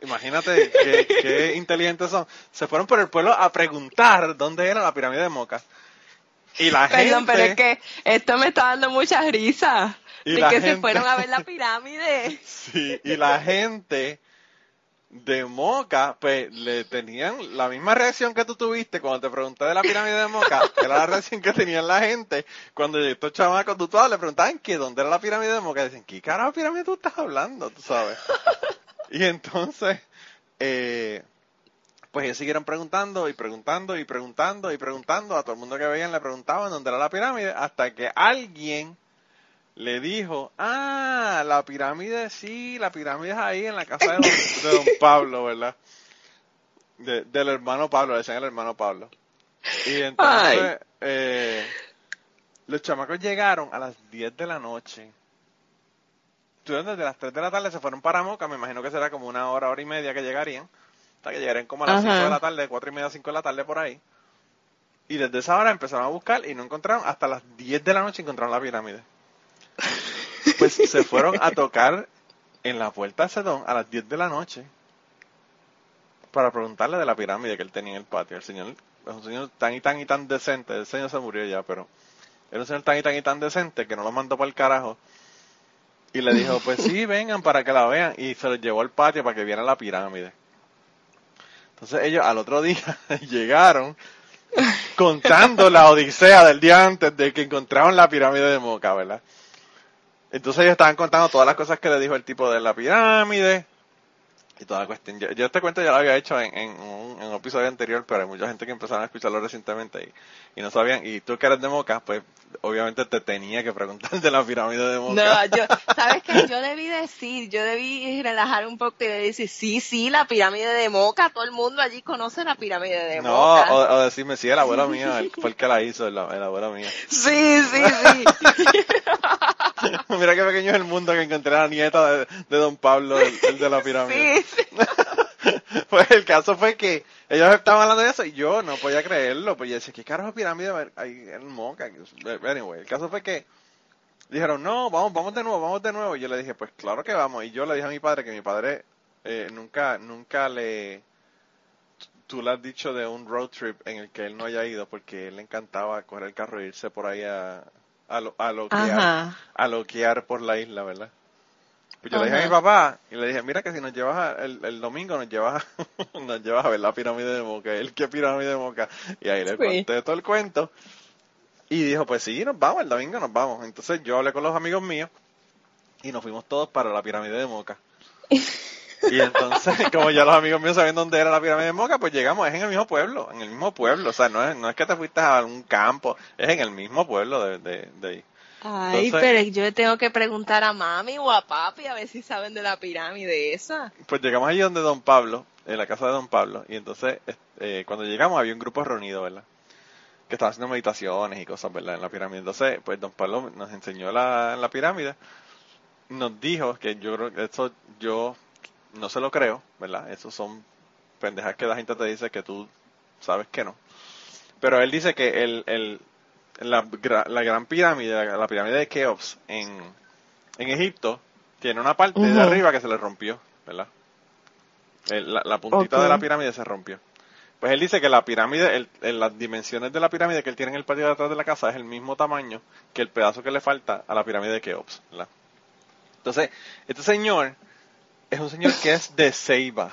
imagínate qué inteligentes son, se fueron por el pueblo a preguntar dónde era la pirámide de Moca. Y la gente... pero es que esto me está dando mucha risa. Y de que gente... se fueron a ver la pirámide. Sí, y la gente de Moca, pues, le tenían la misma reacción que tú tuviste cuando te pregunté de la pirámide de Moca, era la reacción que tenían la gente cuando estos chamacos tutuados le preguntaban que dónde era la pirámide de Moca, y dicen, ¿qué carajo pirámide tú estás hablando? Tú sabes. Y entonces, pues ellos siguieron preguntando, a todo el mundo que veían le preguntaban dónde era la pirámide, hasta que alguien le dijo, la pirámide, sí, la pirámide es ahí en la casa de don Pablo, ¿verdad? Del hermano Pablo, le decían el hermano Pablo. Y entonces, los chamacos llegaron a las 10 de la noche. Estuvieron desde las 3 de la tarde, se fueron para Moca, me imagino que será como una hora, hora y media que llegarían. Hasta que llegarían como a las 5 de la tarde, 4 y media, 5 de la tarde por ahí. Y desde esa hora empezaron a buscar y no encontraron, hasta las 10 de la noche encontraron la pirámide. Pues se fueron a tocar en la puerta de Sedón a las 10 de la noche para preguntarle de la pirámide que él tenía en el patio. El señor es un señor tan decente, el señor se murió ya, pero era un señor tan decente que no lo mandó para el carajo y le dijo, pues sí, vengan para que la vean, y se los llevó al patio para que vieran la pirámide. Entonces ellos al otro día llegaron contando la odisea del día antes de que encontraron la pirámide de Moca, ¿verdad? Entonces ellos estaban contando todas las cosas que le dijo el tipo de la pirámide y toda la cuestión. Yo este cuento ya lo había hecho en un episodio anterior, pero hay mucha gente que empezaron a escucharlo recientemente y no sabían. Y tú que eres de Moca, pues obviamente te tenía que preguntar de la pirámide de Moca. No, ¿sabes qué? Yo debí relajar un poco y decir, sí, la pirámide de Moca, todo el mundo allí conoce la pirámide de Moca. No, o decirme, sí, el abuelo mío, fue el que la hizo, el abuelo mío. Sí. Mira qué pequeño es el mundo que encontré a la nieta de don Pablo, el de la pirámide. Sí. Pues el caso fue que ellos estaban hablando de eso y yo no podía creerlo. Pues yo decía, ¿qué carajo pirámide hay en Moca? Anyway, el caso fue que dijeron, no, vamos de nuevo. Y yo le dije, pues claro que vamos. Y yo le dije a mi padre que mi padre nunca le... Tú le has dicho de un road trip en el que él no haya ido porque él le encantaba coger el carro e irse por ahí a... a loquear por la isla, ¿verdad? Pues yo le dije a mi papá, y le dije, mira que si nos llevas el domingo, nos llevas a ver la pirámide de Moca. Él, ¿qué pirámide de Moca? Y ahí le conté todo el cuento. Y dijo, pues sí, nos vamos, el domingo nos vamos. Entonces yo hablé con los amigos míos, y nos fuimos todos para la pirámide de Moca. Y entonces, como ya los amigos míos sabían dónde era la pirámide de Moca, pues llegamos, es en el mismo pueblo, o sea, no es que te fuiste a un campo, es en el mismo pueblo de ahí. Ay, entonces, pero yo tengo que preguntar a mami o a papi a ver si saben de la pirámide esa. Pues llegamos ahí donde Don Pablo, en la casa de Don Pablo, y entonces, cuando llegamos había un grupo reunido, ¿verdad? Que estaban haciendo meditaciones y cosas, ¿verdad? En la pirámide, entonces, pues Don Pablo nos enseñó la pirámide, nos dijo que yo creo que esto, yo... no se lo creo, ¿verdad? Esos son pendejas que la gente te dice que tú sabes que no. Pero él dice que la gran pirámide, la pirámide de Keops en Egipto, tiene una parte de arriba que se le rompió, ¿verdad? La puntita de la pirámide se rompió. Pues él dice que la pirámide, las dimensiones de la pirámide que él tiene en el patio de atrás de la casa es el mismo tamaño que el pedazo que le falta a la pirámide de Keops, ¿verdad? Entonces, este señor... es un señor que es de Ceiba.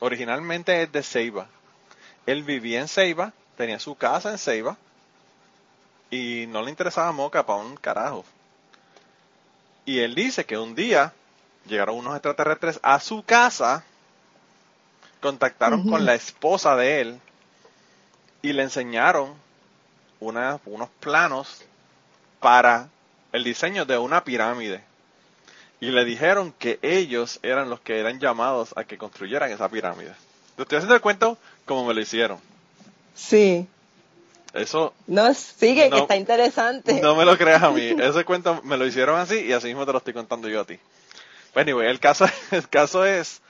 Originalmente es de Ceiba. Él vivía en Ceiba, tenía su casa en Ceiba, y no le interesaba Moca para un carajo. Y él dice que un día llegaron unos extraterrestres a su casa, contactaron con la esposa de él, y le enseñaron unos planos para el diseño de una pirámide. Y le dijeron que ellos eran los que eran llamados a que construyeran esa pirámide. Te estoy haciendo el cuento como me lo hicieron. Sí. Eso... no, sigue, que está interesante. No me lo creas a mí. Ese cuento me lo hicieron así y así mismo te lo estoy contando yo a ti. Pues anyway, el caso es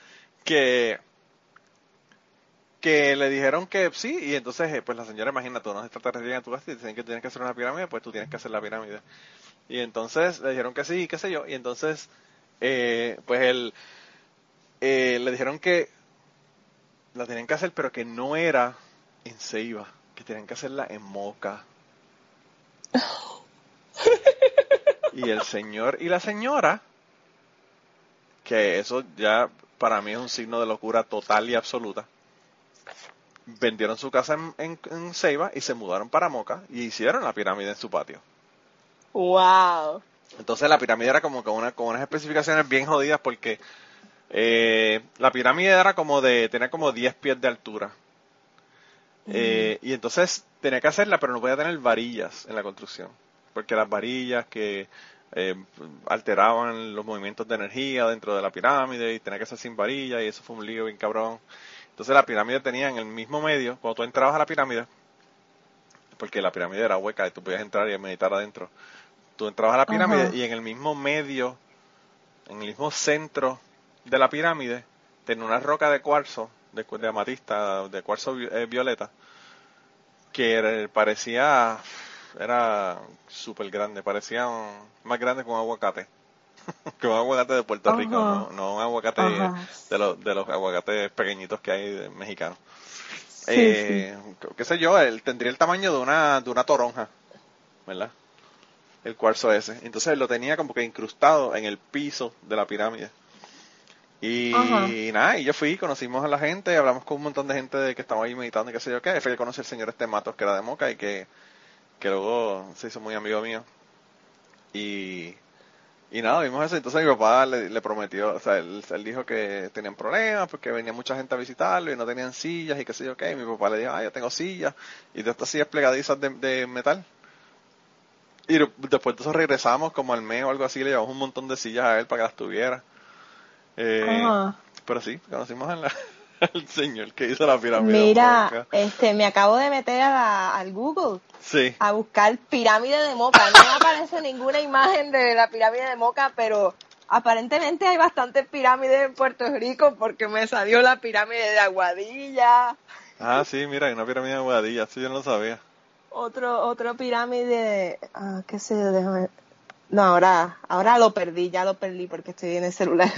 que le dijeron que sí, y entonces pues la señora, imagínate, unos extraterrestres llegan a tu casa y dicen que tienes que hacer una pirámide, pues tú tienes que hacer la pirámide. Y entonces le dijeron que sí, qué sé yo, y entonces pues le dijeron que la tenían que hacer, pero que no era en Ceiba, que tenían que hacerla en Moca. Y el señor y la señora, que eso ya para mí es un signo de locura total y absoluta, vendieron su casa en Ceiba y se mudaron para Moca y hicieron la pirámide en su patio. Wow. Entonces la pirámide era como que con unas especificaciones bien jodidas, porque la pirámide era tenía como 10 pies de altura. Y entonces tenía que hacerla, pero no podía tener varillas en la construcción, porque las varillas que alteraban los movimientos de energía dentro de la pirámide, y tenía que ser sin varillas, y eso fue un lío bien cabrón. Entonces la pirámide tenía en el mismo medio, cuando tú entrabas a la pirámide, porque la pirámide era hueca y tú podías entrar y meditar adentro. Tú entrabas a la pirámide y en el mismo medio, en el mismo centro de la pirámide, tenía una roca de cuarzo, de amatista, de cuarzo violeta, que era súper grande, parecía más grande que un aguacate. Que un aguacate de Puerto Rico, no un aguacate de los aguacates pequeñitos que hay mexicanos. Sí, sí. Qué sé yo, él tendría el tamaño de una toronja, ¿verdad? El cuarzo ese. Entonces él lo tenía como que incrustado en el piso de la pirámide. Y nada, y yo fui, conocimos a la gente, hablamos con un montón de gente que estaba ahí meditando y qué sé yo qué. Fue que conocí al señor Matos, que era de Moca, y que luego se hizo muy amigo mío. Y nada, vimos eso. Entonces mi papá le prometió, o sea, él dijo que tenían problemas porque venía mucha gente a visitarlo y no tenían sillas y qué sé yo qué. Y mi papá le dijo, yo tengo sillas. Y de estas sillas plegadizas de metal. Y después de eso regresamos como al mes o algo así, le llevamos un montón de sillas a él para que las tuviera. Pero sí, conocimos al señor que hizo la pirámide. Mira, me acabo de meter al Google. Sí. A buscar pirámide de Moca. No aparece ninguna imagen de la pirámide de Moca, pero aparentemente hay bastantes pirámides en Puerto Rico, porque me salió la pirámide de Aguadilla. Ah, sí, mira, hay una pirámide de Aguadilla, sí, yo no lo sabía. Otro pirámide, qué sé yo, déjame. No, ahora ya lo perdí porque estoy en el celular.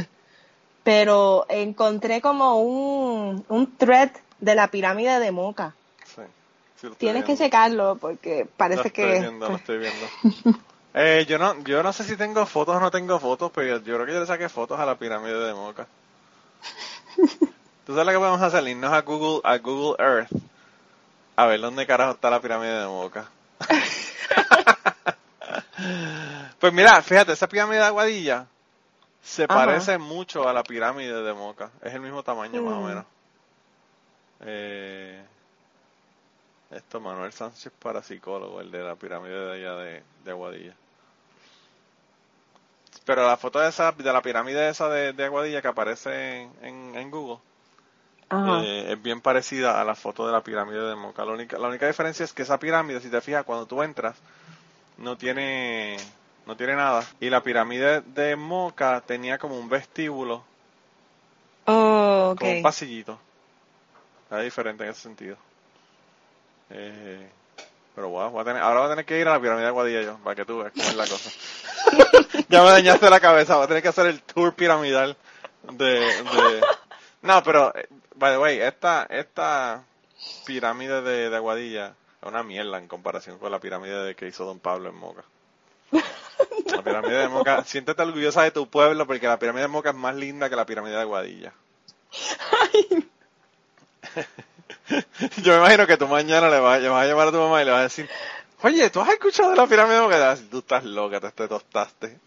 Pero encontré como un thread de la pirámide de Moca. Sí, Sí, tienes que checarlo porque parece que... Lo estoy viendo. Yo no sé si tengo fotos o no tengo fotos, pero yo creo que yo le saqué fotos a la pirámide de Moca. ¿Tú sabes lo que podemos hacer? Irnos a Google Earth a ver dónde carajo está la pirámide de Moca. Pues mira, fíjate, esa pirámide de Aguadilla se parece mucho a la pirámide de Moca. Es el mismo tamaño más o menos. Esto Manuel Sánchez, parapsicólogo, el de la pirámide de allá de Aguadilla. Pero la foto de la pirámide esa de Aguadilla que aparece en Google es bien parecida a la foto de la pirámide de Moca. La única diferencia es que esa pirámide, si te fijas, cuando tú entras, no tiene nada. Y la pirámide de Moca tenía como un vestíbulo, como un pasillito. Era diferente en ese sentido. Pero wow, ahora voy a tener que ir a la pirámide de Aguadilla yo, para que tú veas cómo es la cosa. Ya me dañaste la cabeza, voy a tener que hacer el tour piramidal de... No, pero, by the way, esta pirámide de Aguadilla es una mierda en comparación con la pirámide que hizo Don Pablo en Moca. La pirámide de Moca, siéntete orgullosa de tu pueblo porque la pirámide de Moca es más linda que la pirámide de Aguadilla. Ay. Yo me imagino que tú mañana le vas a llamar a tu mamá y le vas a decir, oye, ¿tú has escuchado de la pirámide de Moca? Y le vas a decir, tú estás loca, te tostaste.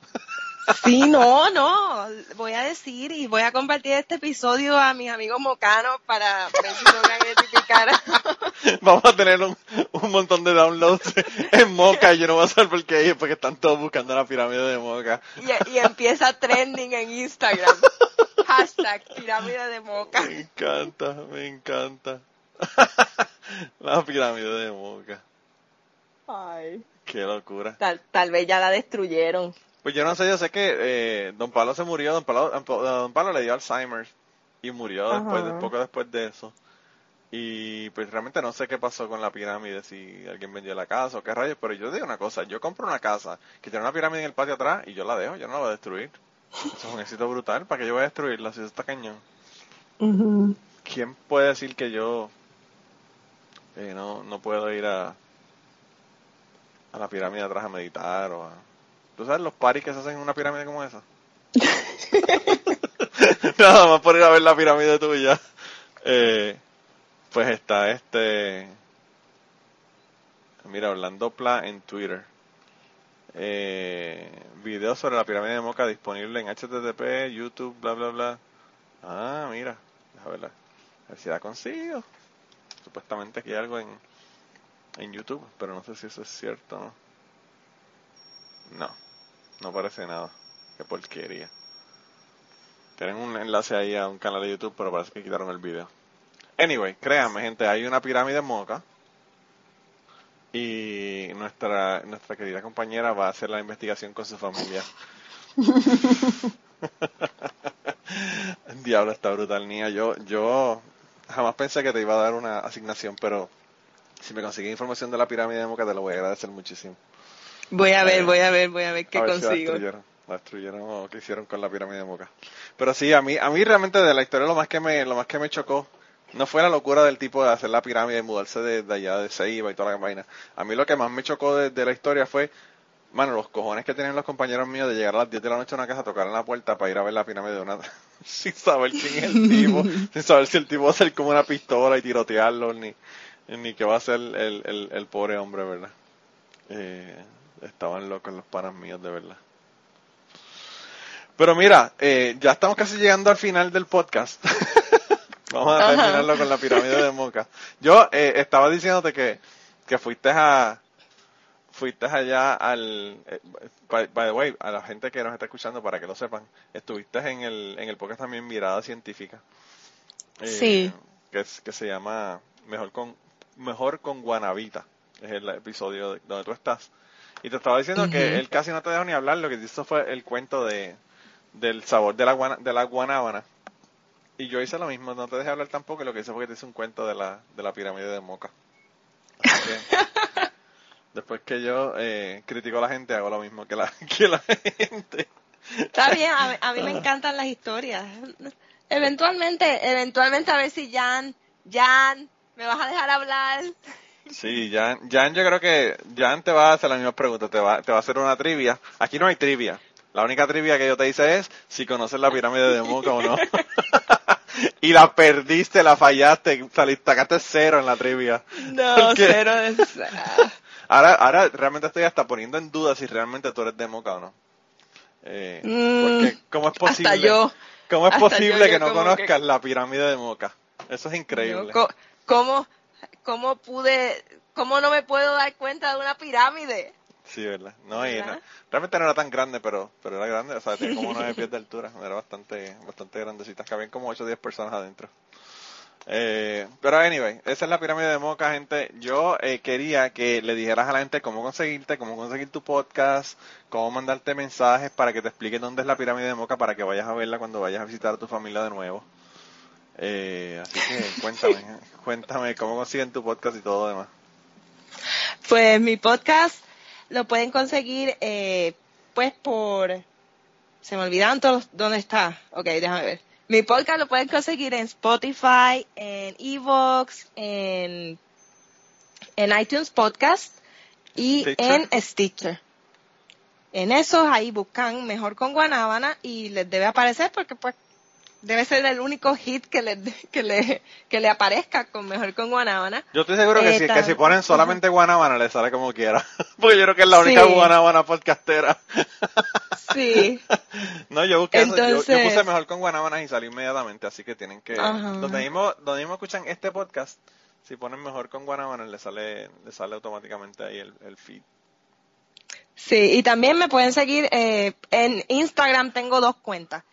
Sí, no, voy a decir y voy a compartir este episodio a mis amigos mocanos para ver si logran identificar. Vamos a tener un montón de downloads en Moca y yo no voy a saber por qué, porque están todos buscando la pirámide de Moca. Y empieza trending en Instagram. Hashtag pirámide de Moca. Me encanta. La pirámide de Moca. Ay. Qué locura. Tal vez ya la destruyeron. Pues yo no sé, yo sé que Don Pablo se murió, Don Pablo le dio Alzheimer y murió poco después de eso. Y pues realmente no sé qué pasó con la pirámide, si alguien vendió la casa o qué rayos, pero yo digo una cosa, yo compro una casa que tiene una pirámide en el patio atrás y yo la dejo, yo no la voy a destruir. Eso es un éxito brutal, ¿para qué yo voy a destruirla si eso está cañón? Uh-huh. ¿Quién puede decir que yo no puedo ir a la pirámide atrás a meditar o a... ¿Tú sabes los paris que se hacen en una pirámide como esa? Nada más por ir a ver la pirámide tuya. Pues está Mira, Orlando Pla en Twitter. Video sobre la pirámide de Moca disponible en HTTP, YouTube, bla, bla, bla. Ah, mira. Déjame verla. A ver si la consigo. Supuestamente aquí hay algo en YouTube, pero no sé si eso es cierto o no. No parece nada. Qué porquería. Tienen un enlace ahí a un canal de YouTube, pero parece que quitaron el video. Anyway, créanme, gente, hay una pirámide en Moca. Y nuestra querida compañera va a hacer la investigación con su familia. Diablo, está brutal, niña. Yo jamás pensé que te iba a dar una asignación, pero si me consigues información de la pirámide de Moca, te lo voy a agradecer muchísimo. Voy a ver qué consigo. Si la destruyeron o qué hicieron con la pirámide de Moca. Pero sí, a mí realmente de la historia lo más que me chocó no fue la locura del tipo de hacer la pirámide y mudarse de allá de Ceiba y toda la vaina. A mí lo que más me chocó de la historia fue, mano, los cojones que tenían los compañeros míos de llegar a las 10 de la noche a una casa, tocar en la puerta para ir a ver la pirámide de una... sin saber quién es el tipo, sin saber si el tipo va a hacer como una pistola y tirotearlo, ni qué va a hacer el pobre hombre, ¿verdad? Estaban locos los panas míos, de verdad. Pero mira, ya estamos casi llegando al final del podcast. Vamos a terminarlo con la pirámide de Moca. Yo estaba diciéndote que fuiste allá al... by the way, a la gente que nos está escuchando, para que lo sepan, estuviste en el podcast también Mirada Científica. Sí. Que se llama Mejor con Guanabita. Es el episodio donde tú estás. Y te estaba diciendo que él casi no te dejó ni hablar. Lo que hizo fue el cuento del sabor de la guanábana. Y yo hice lo mismo. No te dejé hablar tampoco. Lo que hice fue que te hice un cuento de la pirámide de Moca. Así que, después que yo critico a la gente, hago lo mismo que la gente. Está bien. A mí me encantan las historias. Eventualmente a ver si Jan, me vas a dejar hablar... Sí, Jan, yo creo que Jan te va a hacer la misma pregunta, te va a hacer una trivia. Aquí no hay trivia. La única trivia que yo te hice es si conoces la pirámide de Moca o no. Y la perdiste, la fallaste, sacaste cero en la trivia. No, porque... cero es... Ahora realmente estoy hasta poniendo en duda si realmente tú eres de Moca o no. Porque ¿cómo es posible? Hasta yo. ¿Cómo es posible yo que no conozcas la pirámide de Moca? Eso es increíble. Yo, ¿Cómo no me puedo dar cuenta de una pirámide? Sí, ¿verdad? No, y no, realmente no era tan grande, pero era grande, o sea, tenía como 9 pies de altura, era bastante grandecita, cabían como 8 o 10 personas adentro. Pero anyway, esa es la pirámide de Moca, gente. Yo quería que le dijeras a la gente cómo conseguirte, cómo conseguir tu podcast, cómo mandarte mensajes para que te explique dónde es la pirámide de Moca para que vayas a verla cuando vayas a visitar a tu familia de nuevo. Así que cuéntame cómo consiguen tu podcast y todo lo demás. Pues mi podcast lo pueden conseguir pues por... Se me olvidaron todos dónde está. Ok, déjame ver. Mi podcast lo pueden conseguir en Spotify, en iVoox, en iTunes Podcast y Stitcher. En Stitcher. En esos ahí buscan Mejor con Guanábana y les debe aparecer porque pues debe ser el único hit que le aparezca con Mejor con Guanábana. Yo estoy seguro que si ponen solamente Guanábana le sale como quiera. Porque yo creo que es la única Guanábana podcastera. Sí. No, yo busqué entonces... yo puse Mejor con Guanábanas y salí inmediatamente, así que tienen que... Donde mismo escuchan este podcast, si ponen Mejor con Guanábanas le sale automáticamente ahí el feed. Sí, y también me pueden seguir en Instagram, tengo 2 cuentas.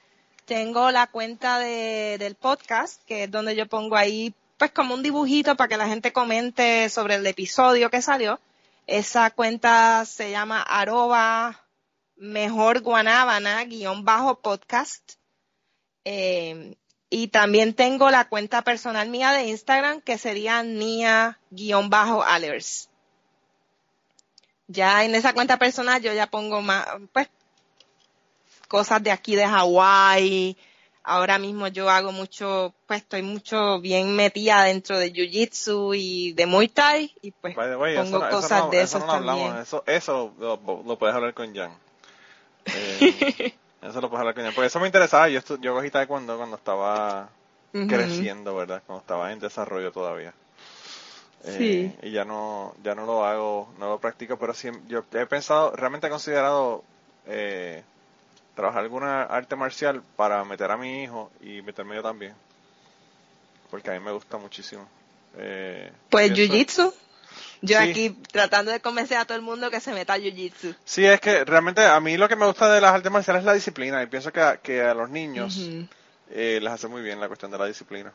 Tengo la cuenta del podcast, que es donde yo pongo ahí, pues, como un dibujito para que la gente comente sobre el episodio que salió. Esa cuenta se llama @mejorguanábana_podcast. Y también tengo la cuenta personal mía de Instagram, que sería nia_alers. Ya en esa cuenta personal yo ya pongo más, pues, cosas de aquí de Hawái. Ahora mismo yo hago mucho, pues estoy mucho bien metida dentro de Jiu Jitsu y de Muay Thai y pues pongo cosas de eso también. Eso lo puedes hablar con Jan. Eso lo puedes hablar con Jan. Porque eso me interesaba. Yo cogí taekwondo cuando estaba creciendo, ¿verdad? Cuando estaba en desarrollo todavía. Sí. Y ya no lo hago, no lo practico, pero sí, yo he pensado, realmente he considerado trabajar alguna arte marcial para meter a mi hijo y meterme yo también. Porque a mí me gusta muchísimo. Pues Jiu-Jitsu. Yo sí. Aquí tratando de convencer a todo el mundo que se meta a Jiu-Jitsu. Sí, es que realmente a mí lo que me gusta de las artes marciales es la disciplina. Y pienso que a los niños les hace muy bien la cuestión de la disciplina.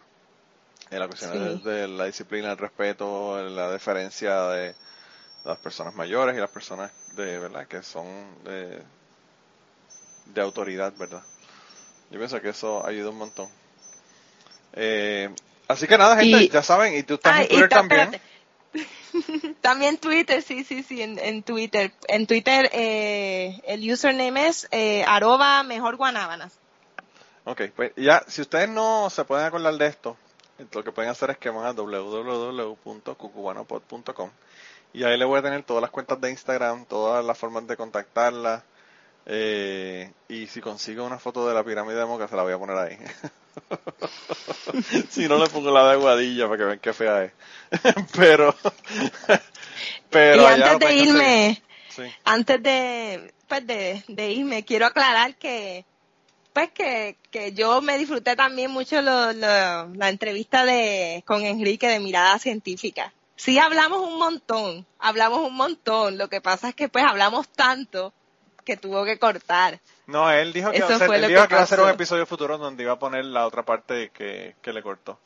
La cuestión de la disciplina, el respeto, la deferencia de las personas mayores y las personas de verdad que son... de autoridad, ¿verdad? Yo pienso que eso ayuda un montón. Así que nada, gente, ya saben, y tú estás en Twitter también. También Twitter, sí, en Twitter. En Twitter el username es @mejorguanábanas. Ok, pues ya, si ustedes no se pueden acordar de esto, lo que pueden hacer es que van a www.cucubanopod.com y ahí le voy a tener todas las cuentas de Instagram, todas las formas de contactarlas. Y si consigo una foto de la pirámide de Moca se la voy a poner ahí. Si no le pongo la de Aguadilla para que vean qué fea es. pero y antes de irme, antes de irme quiero aclarar que pues que yo me disfruté también mucho la entrevista con Enrique de Mirada Científica. Sí, hablamos un montón. Lo que pasa es que pues hablamos tanto que tuvo que cortar. No, él dijo que iba a hacer un episodio futuro donde iba a poner la otra parte que le cortó.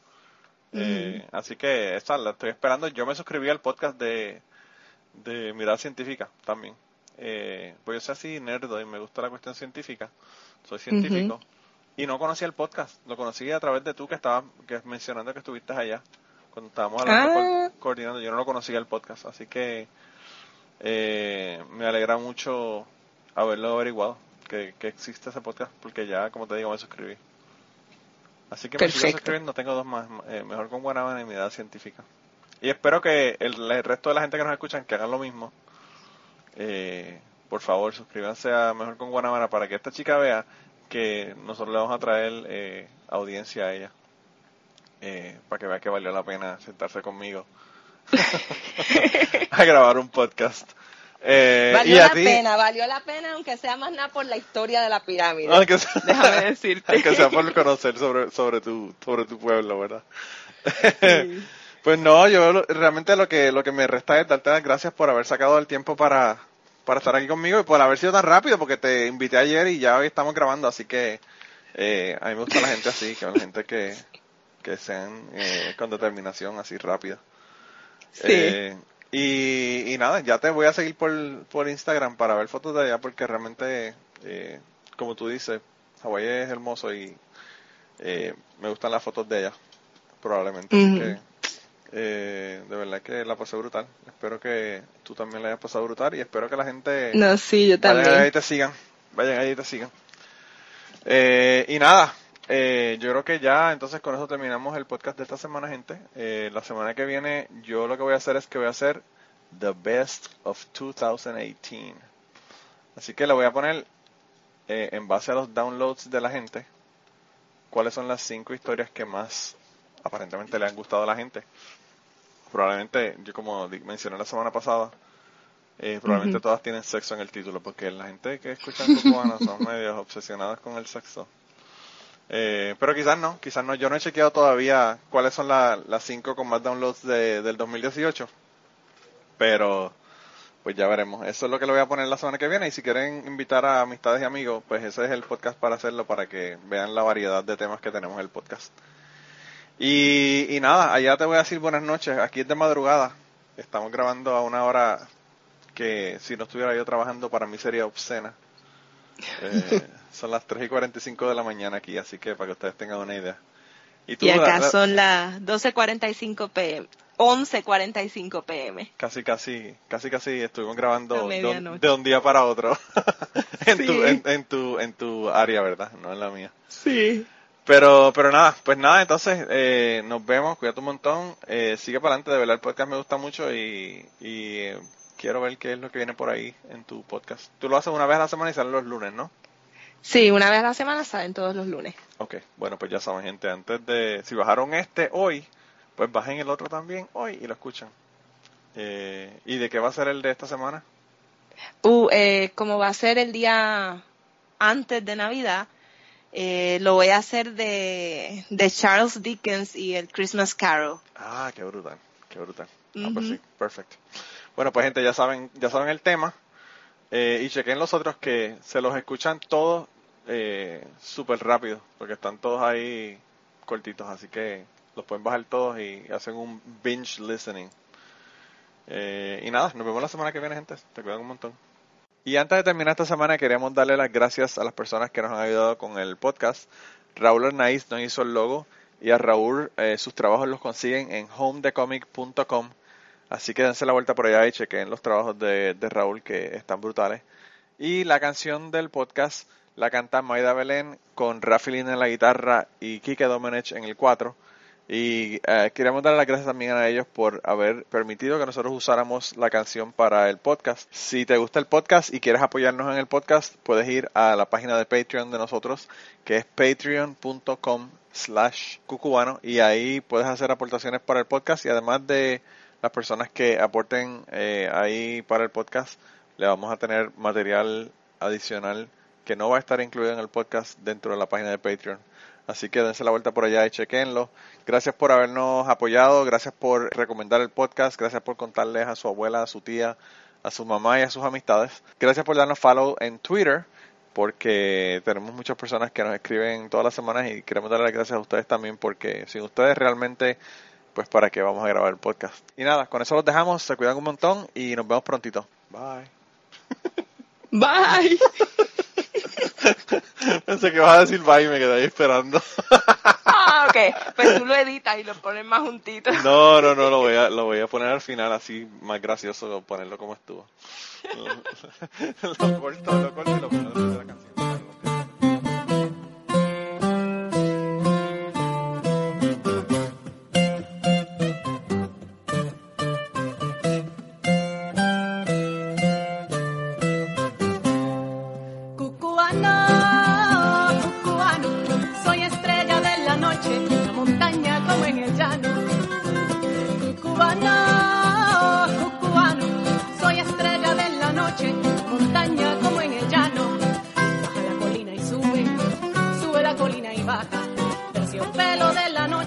Así que esa la estoy esperando. Yo me suscribí al podcast de Mirada Científica también. Pues yo soy así nerdo y me gusta la cuestión científica. Soy científico. Y no conocía el podcast. Lo conocí a través de tú que mencionando que estuviste allá. Cuando estábamos coordinando. Yo no lo conocía el podcast. Así que me alegra mucho haberlo averiguado, que existe ese podcast, porque ya, como te digo, me suscribí. Así que me sigo suscribiendo, tengo 2 más, Mejor con Guanábana y Mirada Científica. Y espero que el resto de la gente que nos escuchan que hagan lo mismo. Por favor, suscríbanse a Mejor con Guanábana para que esta chica vea que nosotros le vamos a traer audiencia a ella. Para que vea que valió la pena sentarse conmigo a grabar un podcast. Valió la pena, aunque sea más nada por la historia de la pirámide. Aunque sea, déjame decirte. Aunque sea por conocer sobre tu pueblo, ¿verdad? Sí. Pues no, yo realmente lo que me resta es darte las gracias por haber sacado el tiempo para estar aquí conmigo y por haber sido tan rápido, porque te invité ayer y ya hoy estamos grabando, así que a mí me gusta la gente así, que la gente que sean con determinación, así rápida. Sí. Y nada, ya te voy a seguir por Instagram para ver fotos de allá, porque realmente, como tú dices, Hawái es hermoso y me gustan las fotos de allá, probablemente. Uh-huh. Así que, de verdad que la pasé brutal. Espero que tú también la hayas pasado brutal y espero que la gente vayan allí y te sigan. Y nada, yo creo que ya entonces con eso terminamos el podcast de esta semana, gente. La semana que viene yo lo que voy a hacer es que voy a hacer The Best of 2018, así que le voy a poner en base a los downloads de la gente cuáles son las 5 historias que más aparentemente le han gustado a la gente. Probablemente, yo como mencioné la semana pasada, probablemente uh-huh. todas tienen sexo en el título, porque la gente que escucha Cucubano son medio obsesionadas con el sexo. Pero quizás no. Yo no he chequeado todavía cuáles son las 5 con más downloads del 2018. Pero, pues ya veremos. Eso es lo que le voy a poner la semana que viene. Y si quieren invitar a amistades y amigos, pues ese es el podcast para hacerlo, para que vean la variedad de temas que tenemos en el podcast. Y nada, allá te voy a decir buenas noches. Aquí es de madrugada. Estamos grabando a una hora que si no estuviera yo trabajando para mí sería obscena. Son las 3:45 de la mañana aquí, así que para que ustedes tengan una idea. Y acá son las 12:45 p.m. 11:45 p.m. Casi estuvimos grabando de un día para otro. en tu área, ¿verdad? No en la mía. Sí. Pero nada, pues nada, entonces nos vemos, cuídate un montón, sigue para adelante, de verdad el podcast me gusta mucho y quiero ver qué es lo que viene por ahí en tu podcast. Tú lo haces una vez a la semana y salen los lunes, ¿no? Sí, una vez a la semana salen todos los lunes. Ok, bueno, pues ya saben, gente, antes de, si bajaron este hoy, pues bajen el otro también hoy y lo escuchan. ¿Y de qué va a ser el de esta semana? Como va a ser el día antes de Navidad, lo voy a hacer de Charles Dickens y el Christmas Carol. Ah, qué brutal. Uh-huh. Ah, pues sí, perfecto. Bueno, pues gente, ya saben el tema. Y chequen los otros que se los escuchan todos súper rápido, porque están todos ahí cortitos, así que los pueden bajar todos y hacen un binge listening. Y nada, nos vemos la semana que viene, gente. Te cuidan un montón. Y antes de terminar esta semana, queremos darle las gracias a las personas que nos han ayudado con el podcast. Raúl Arnaiz nos hizo el logo y a Raúl sus trabajos los consiguen en homedecomic.com. Así que dense la vuelta por allá y chequen los trabajos de Raúl, que están brutales. Y la canción del podcast la canta Maida Belén con Rafi Lin en la guitarra y Kike Domenech en el 4. Y queremos dar las gracias también a ellos por haber permitido que nosotros usáramos la canción para el podcast. Si te gusta el podcast y quieres apoyarnos en el podcast, puedes ir a la página de Patreon de nosotros, que es patreon.com/cucubano, y ahí puedes hacer aportaciones para el podcast, y además de las personas que aporten ahí para el podcast, le vamos a tener material adicional que no va a estar incluido en el podcast dentro de la página de Patreon. Así que dense la vuelta por allá y chequenlo. Gracias por habernos apoyado, gracias por recomendar el podcast, gracias por contarles a su abuela, a su tía, a su mamá y a sus amistades. Gracias por darnos follow en Twitter, porque tenemos muchas personas que nos escriben todas las semanas y queremos darle las gracias a ustedes también, porque sin ustedes realmente, pues para qué vamos a grabar el podcast. Y nada, con eso los dejamos, se cuidan un montón y nos vemos prontito. Bye. Bye. Pensé que vas a decir bye y me quedé ahí esperando. Ah, ok. Pues tú lo editas y lo pones más juntito. No, lo voy a poner al final, así más gracioso, ponerlo como estuvo. Lo corto y lo pongo dentro de la canción.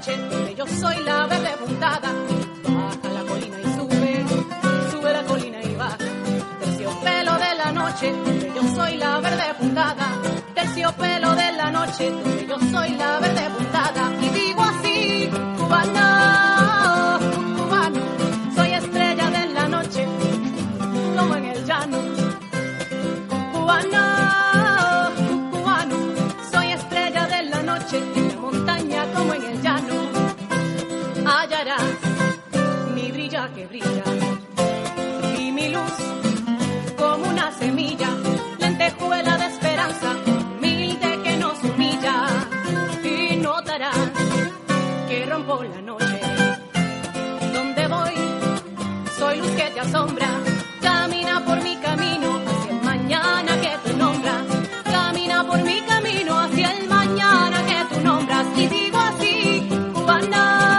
cachete, yo soy la verde puntada. Baja la colina y sube, sube la colina y baja. Terciopelo de la noche, yo soy la verde puntada. Terciopelo de la noche, yo soy la verde puntada. Y digo así, cubana, cubano, soy estrella de la noche, como en el llano. Cubana. Que brilla y mi luz como una semilla, lentejuela de esperanza, humilde que nos humilla, y notarás que rompo la noche. Donde voy, soy luz que te asombra, camina por mi camino hacia el mañana que tú nombras, camina por mi camino hacia el mañana que tú nombras, y digo así, cubana.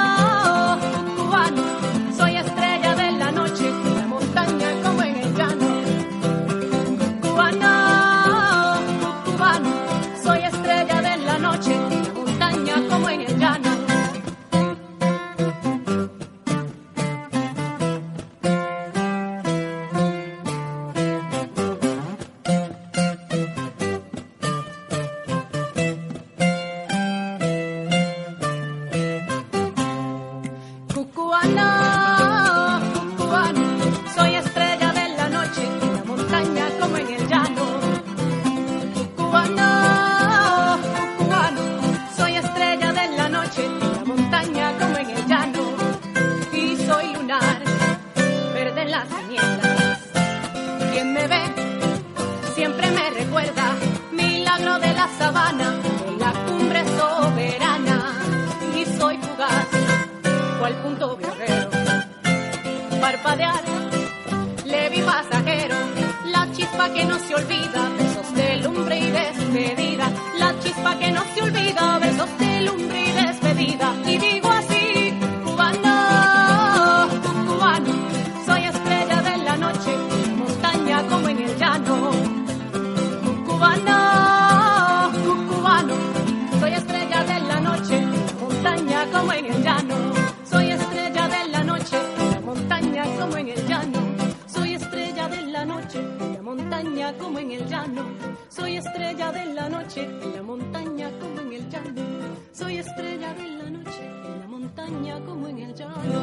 Como en el llano.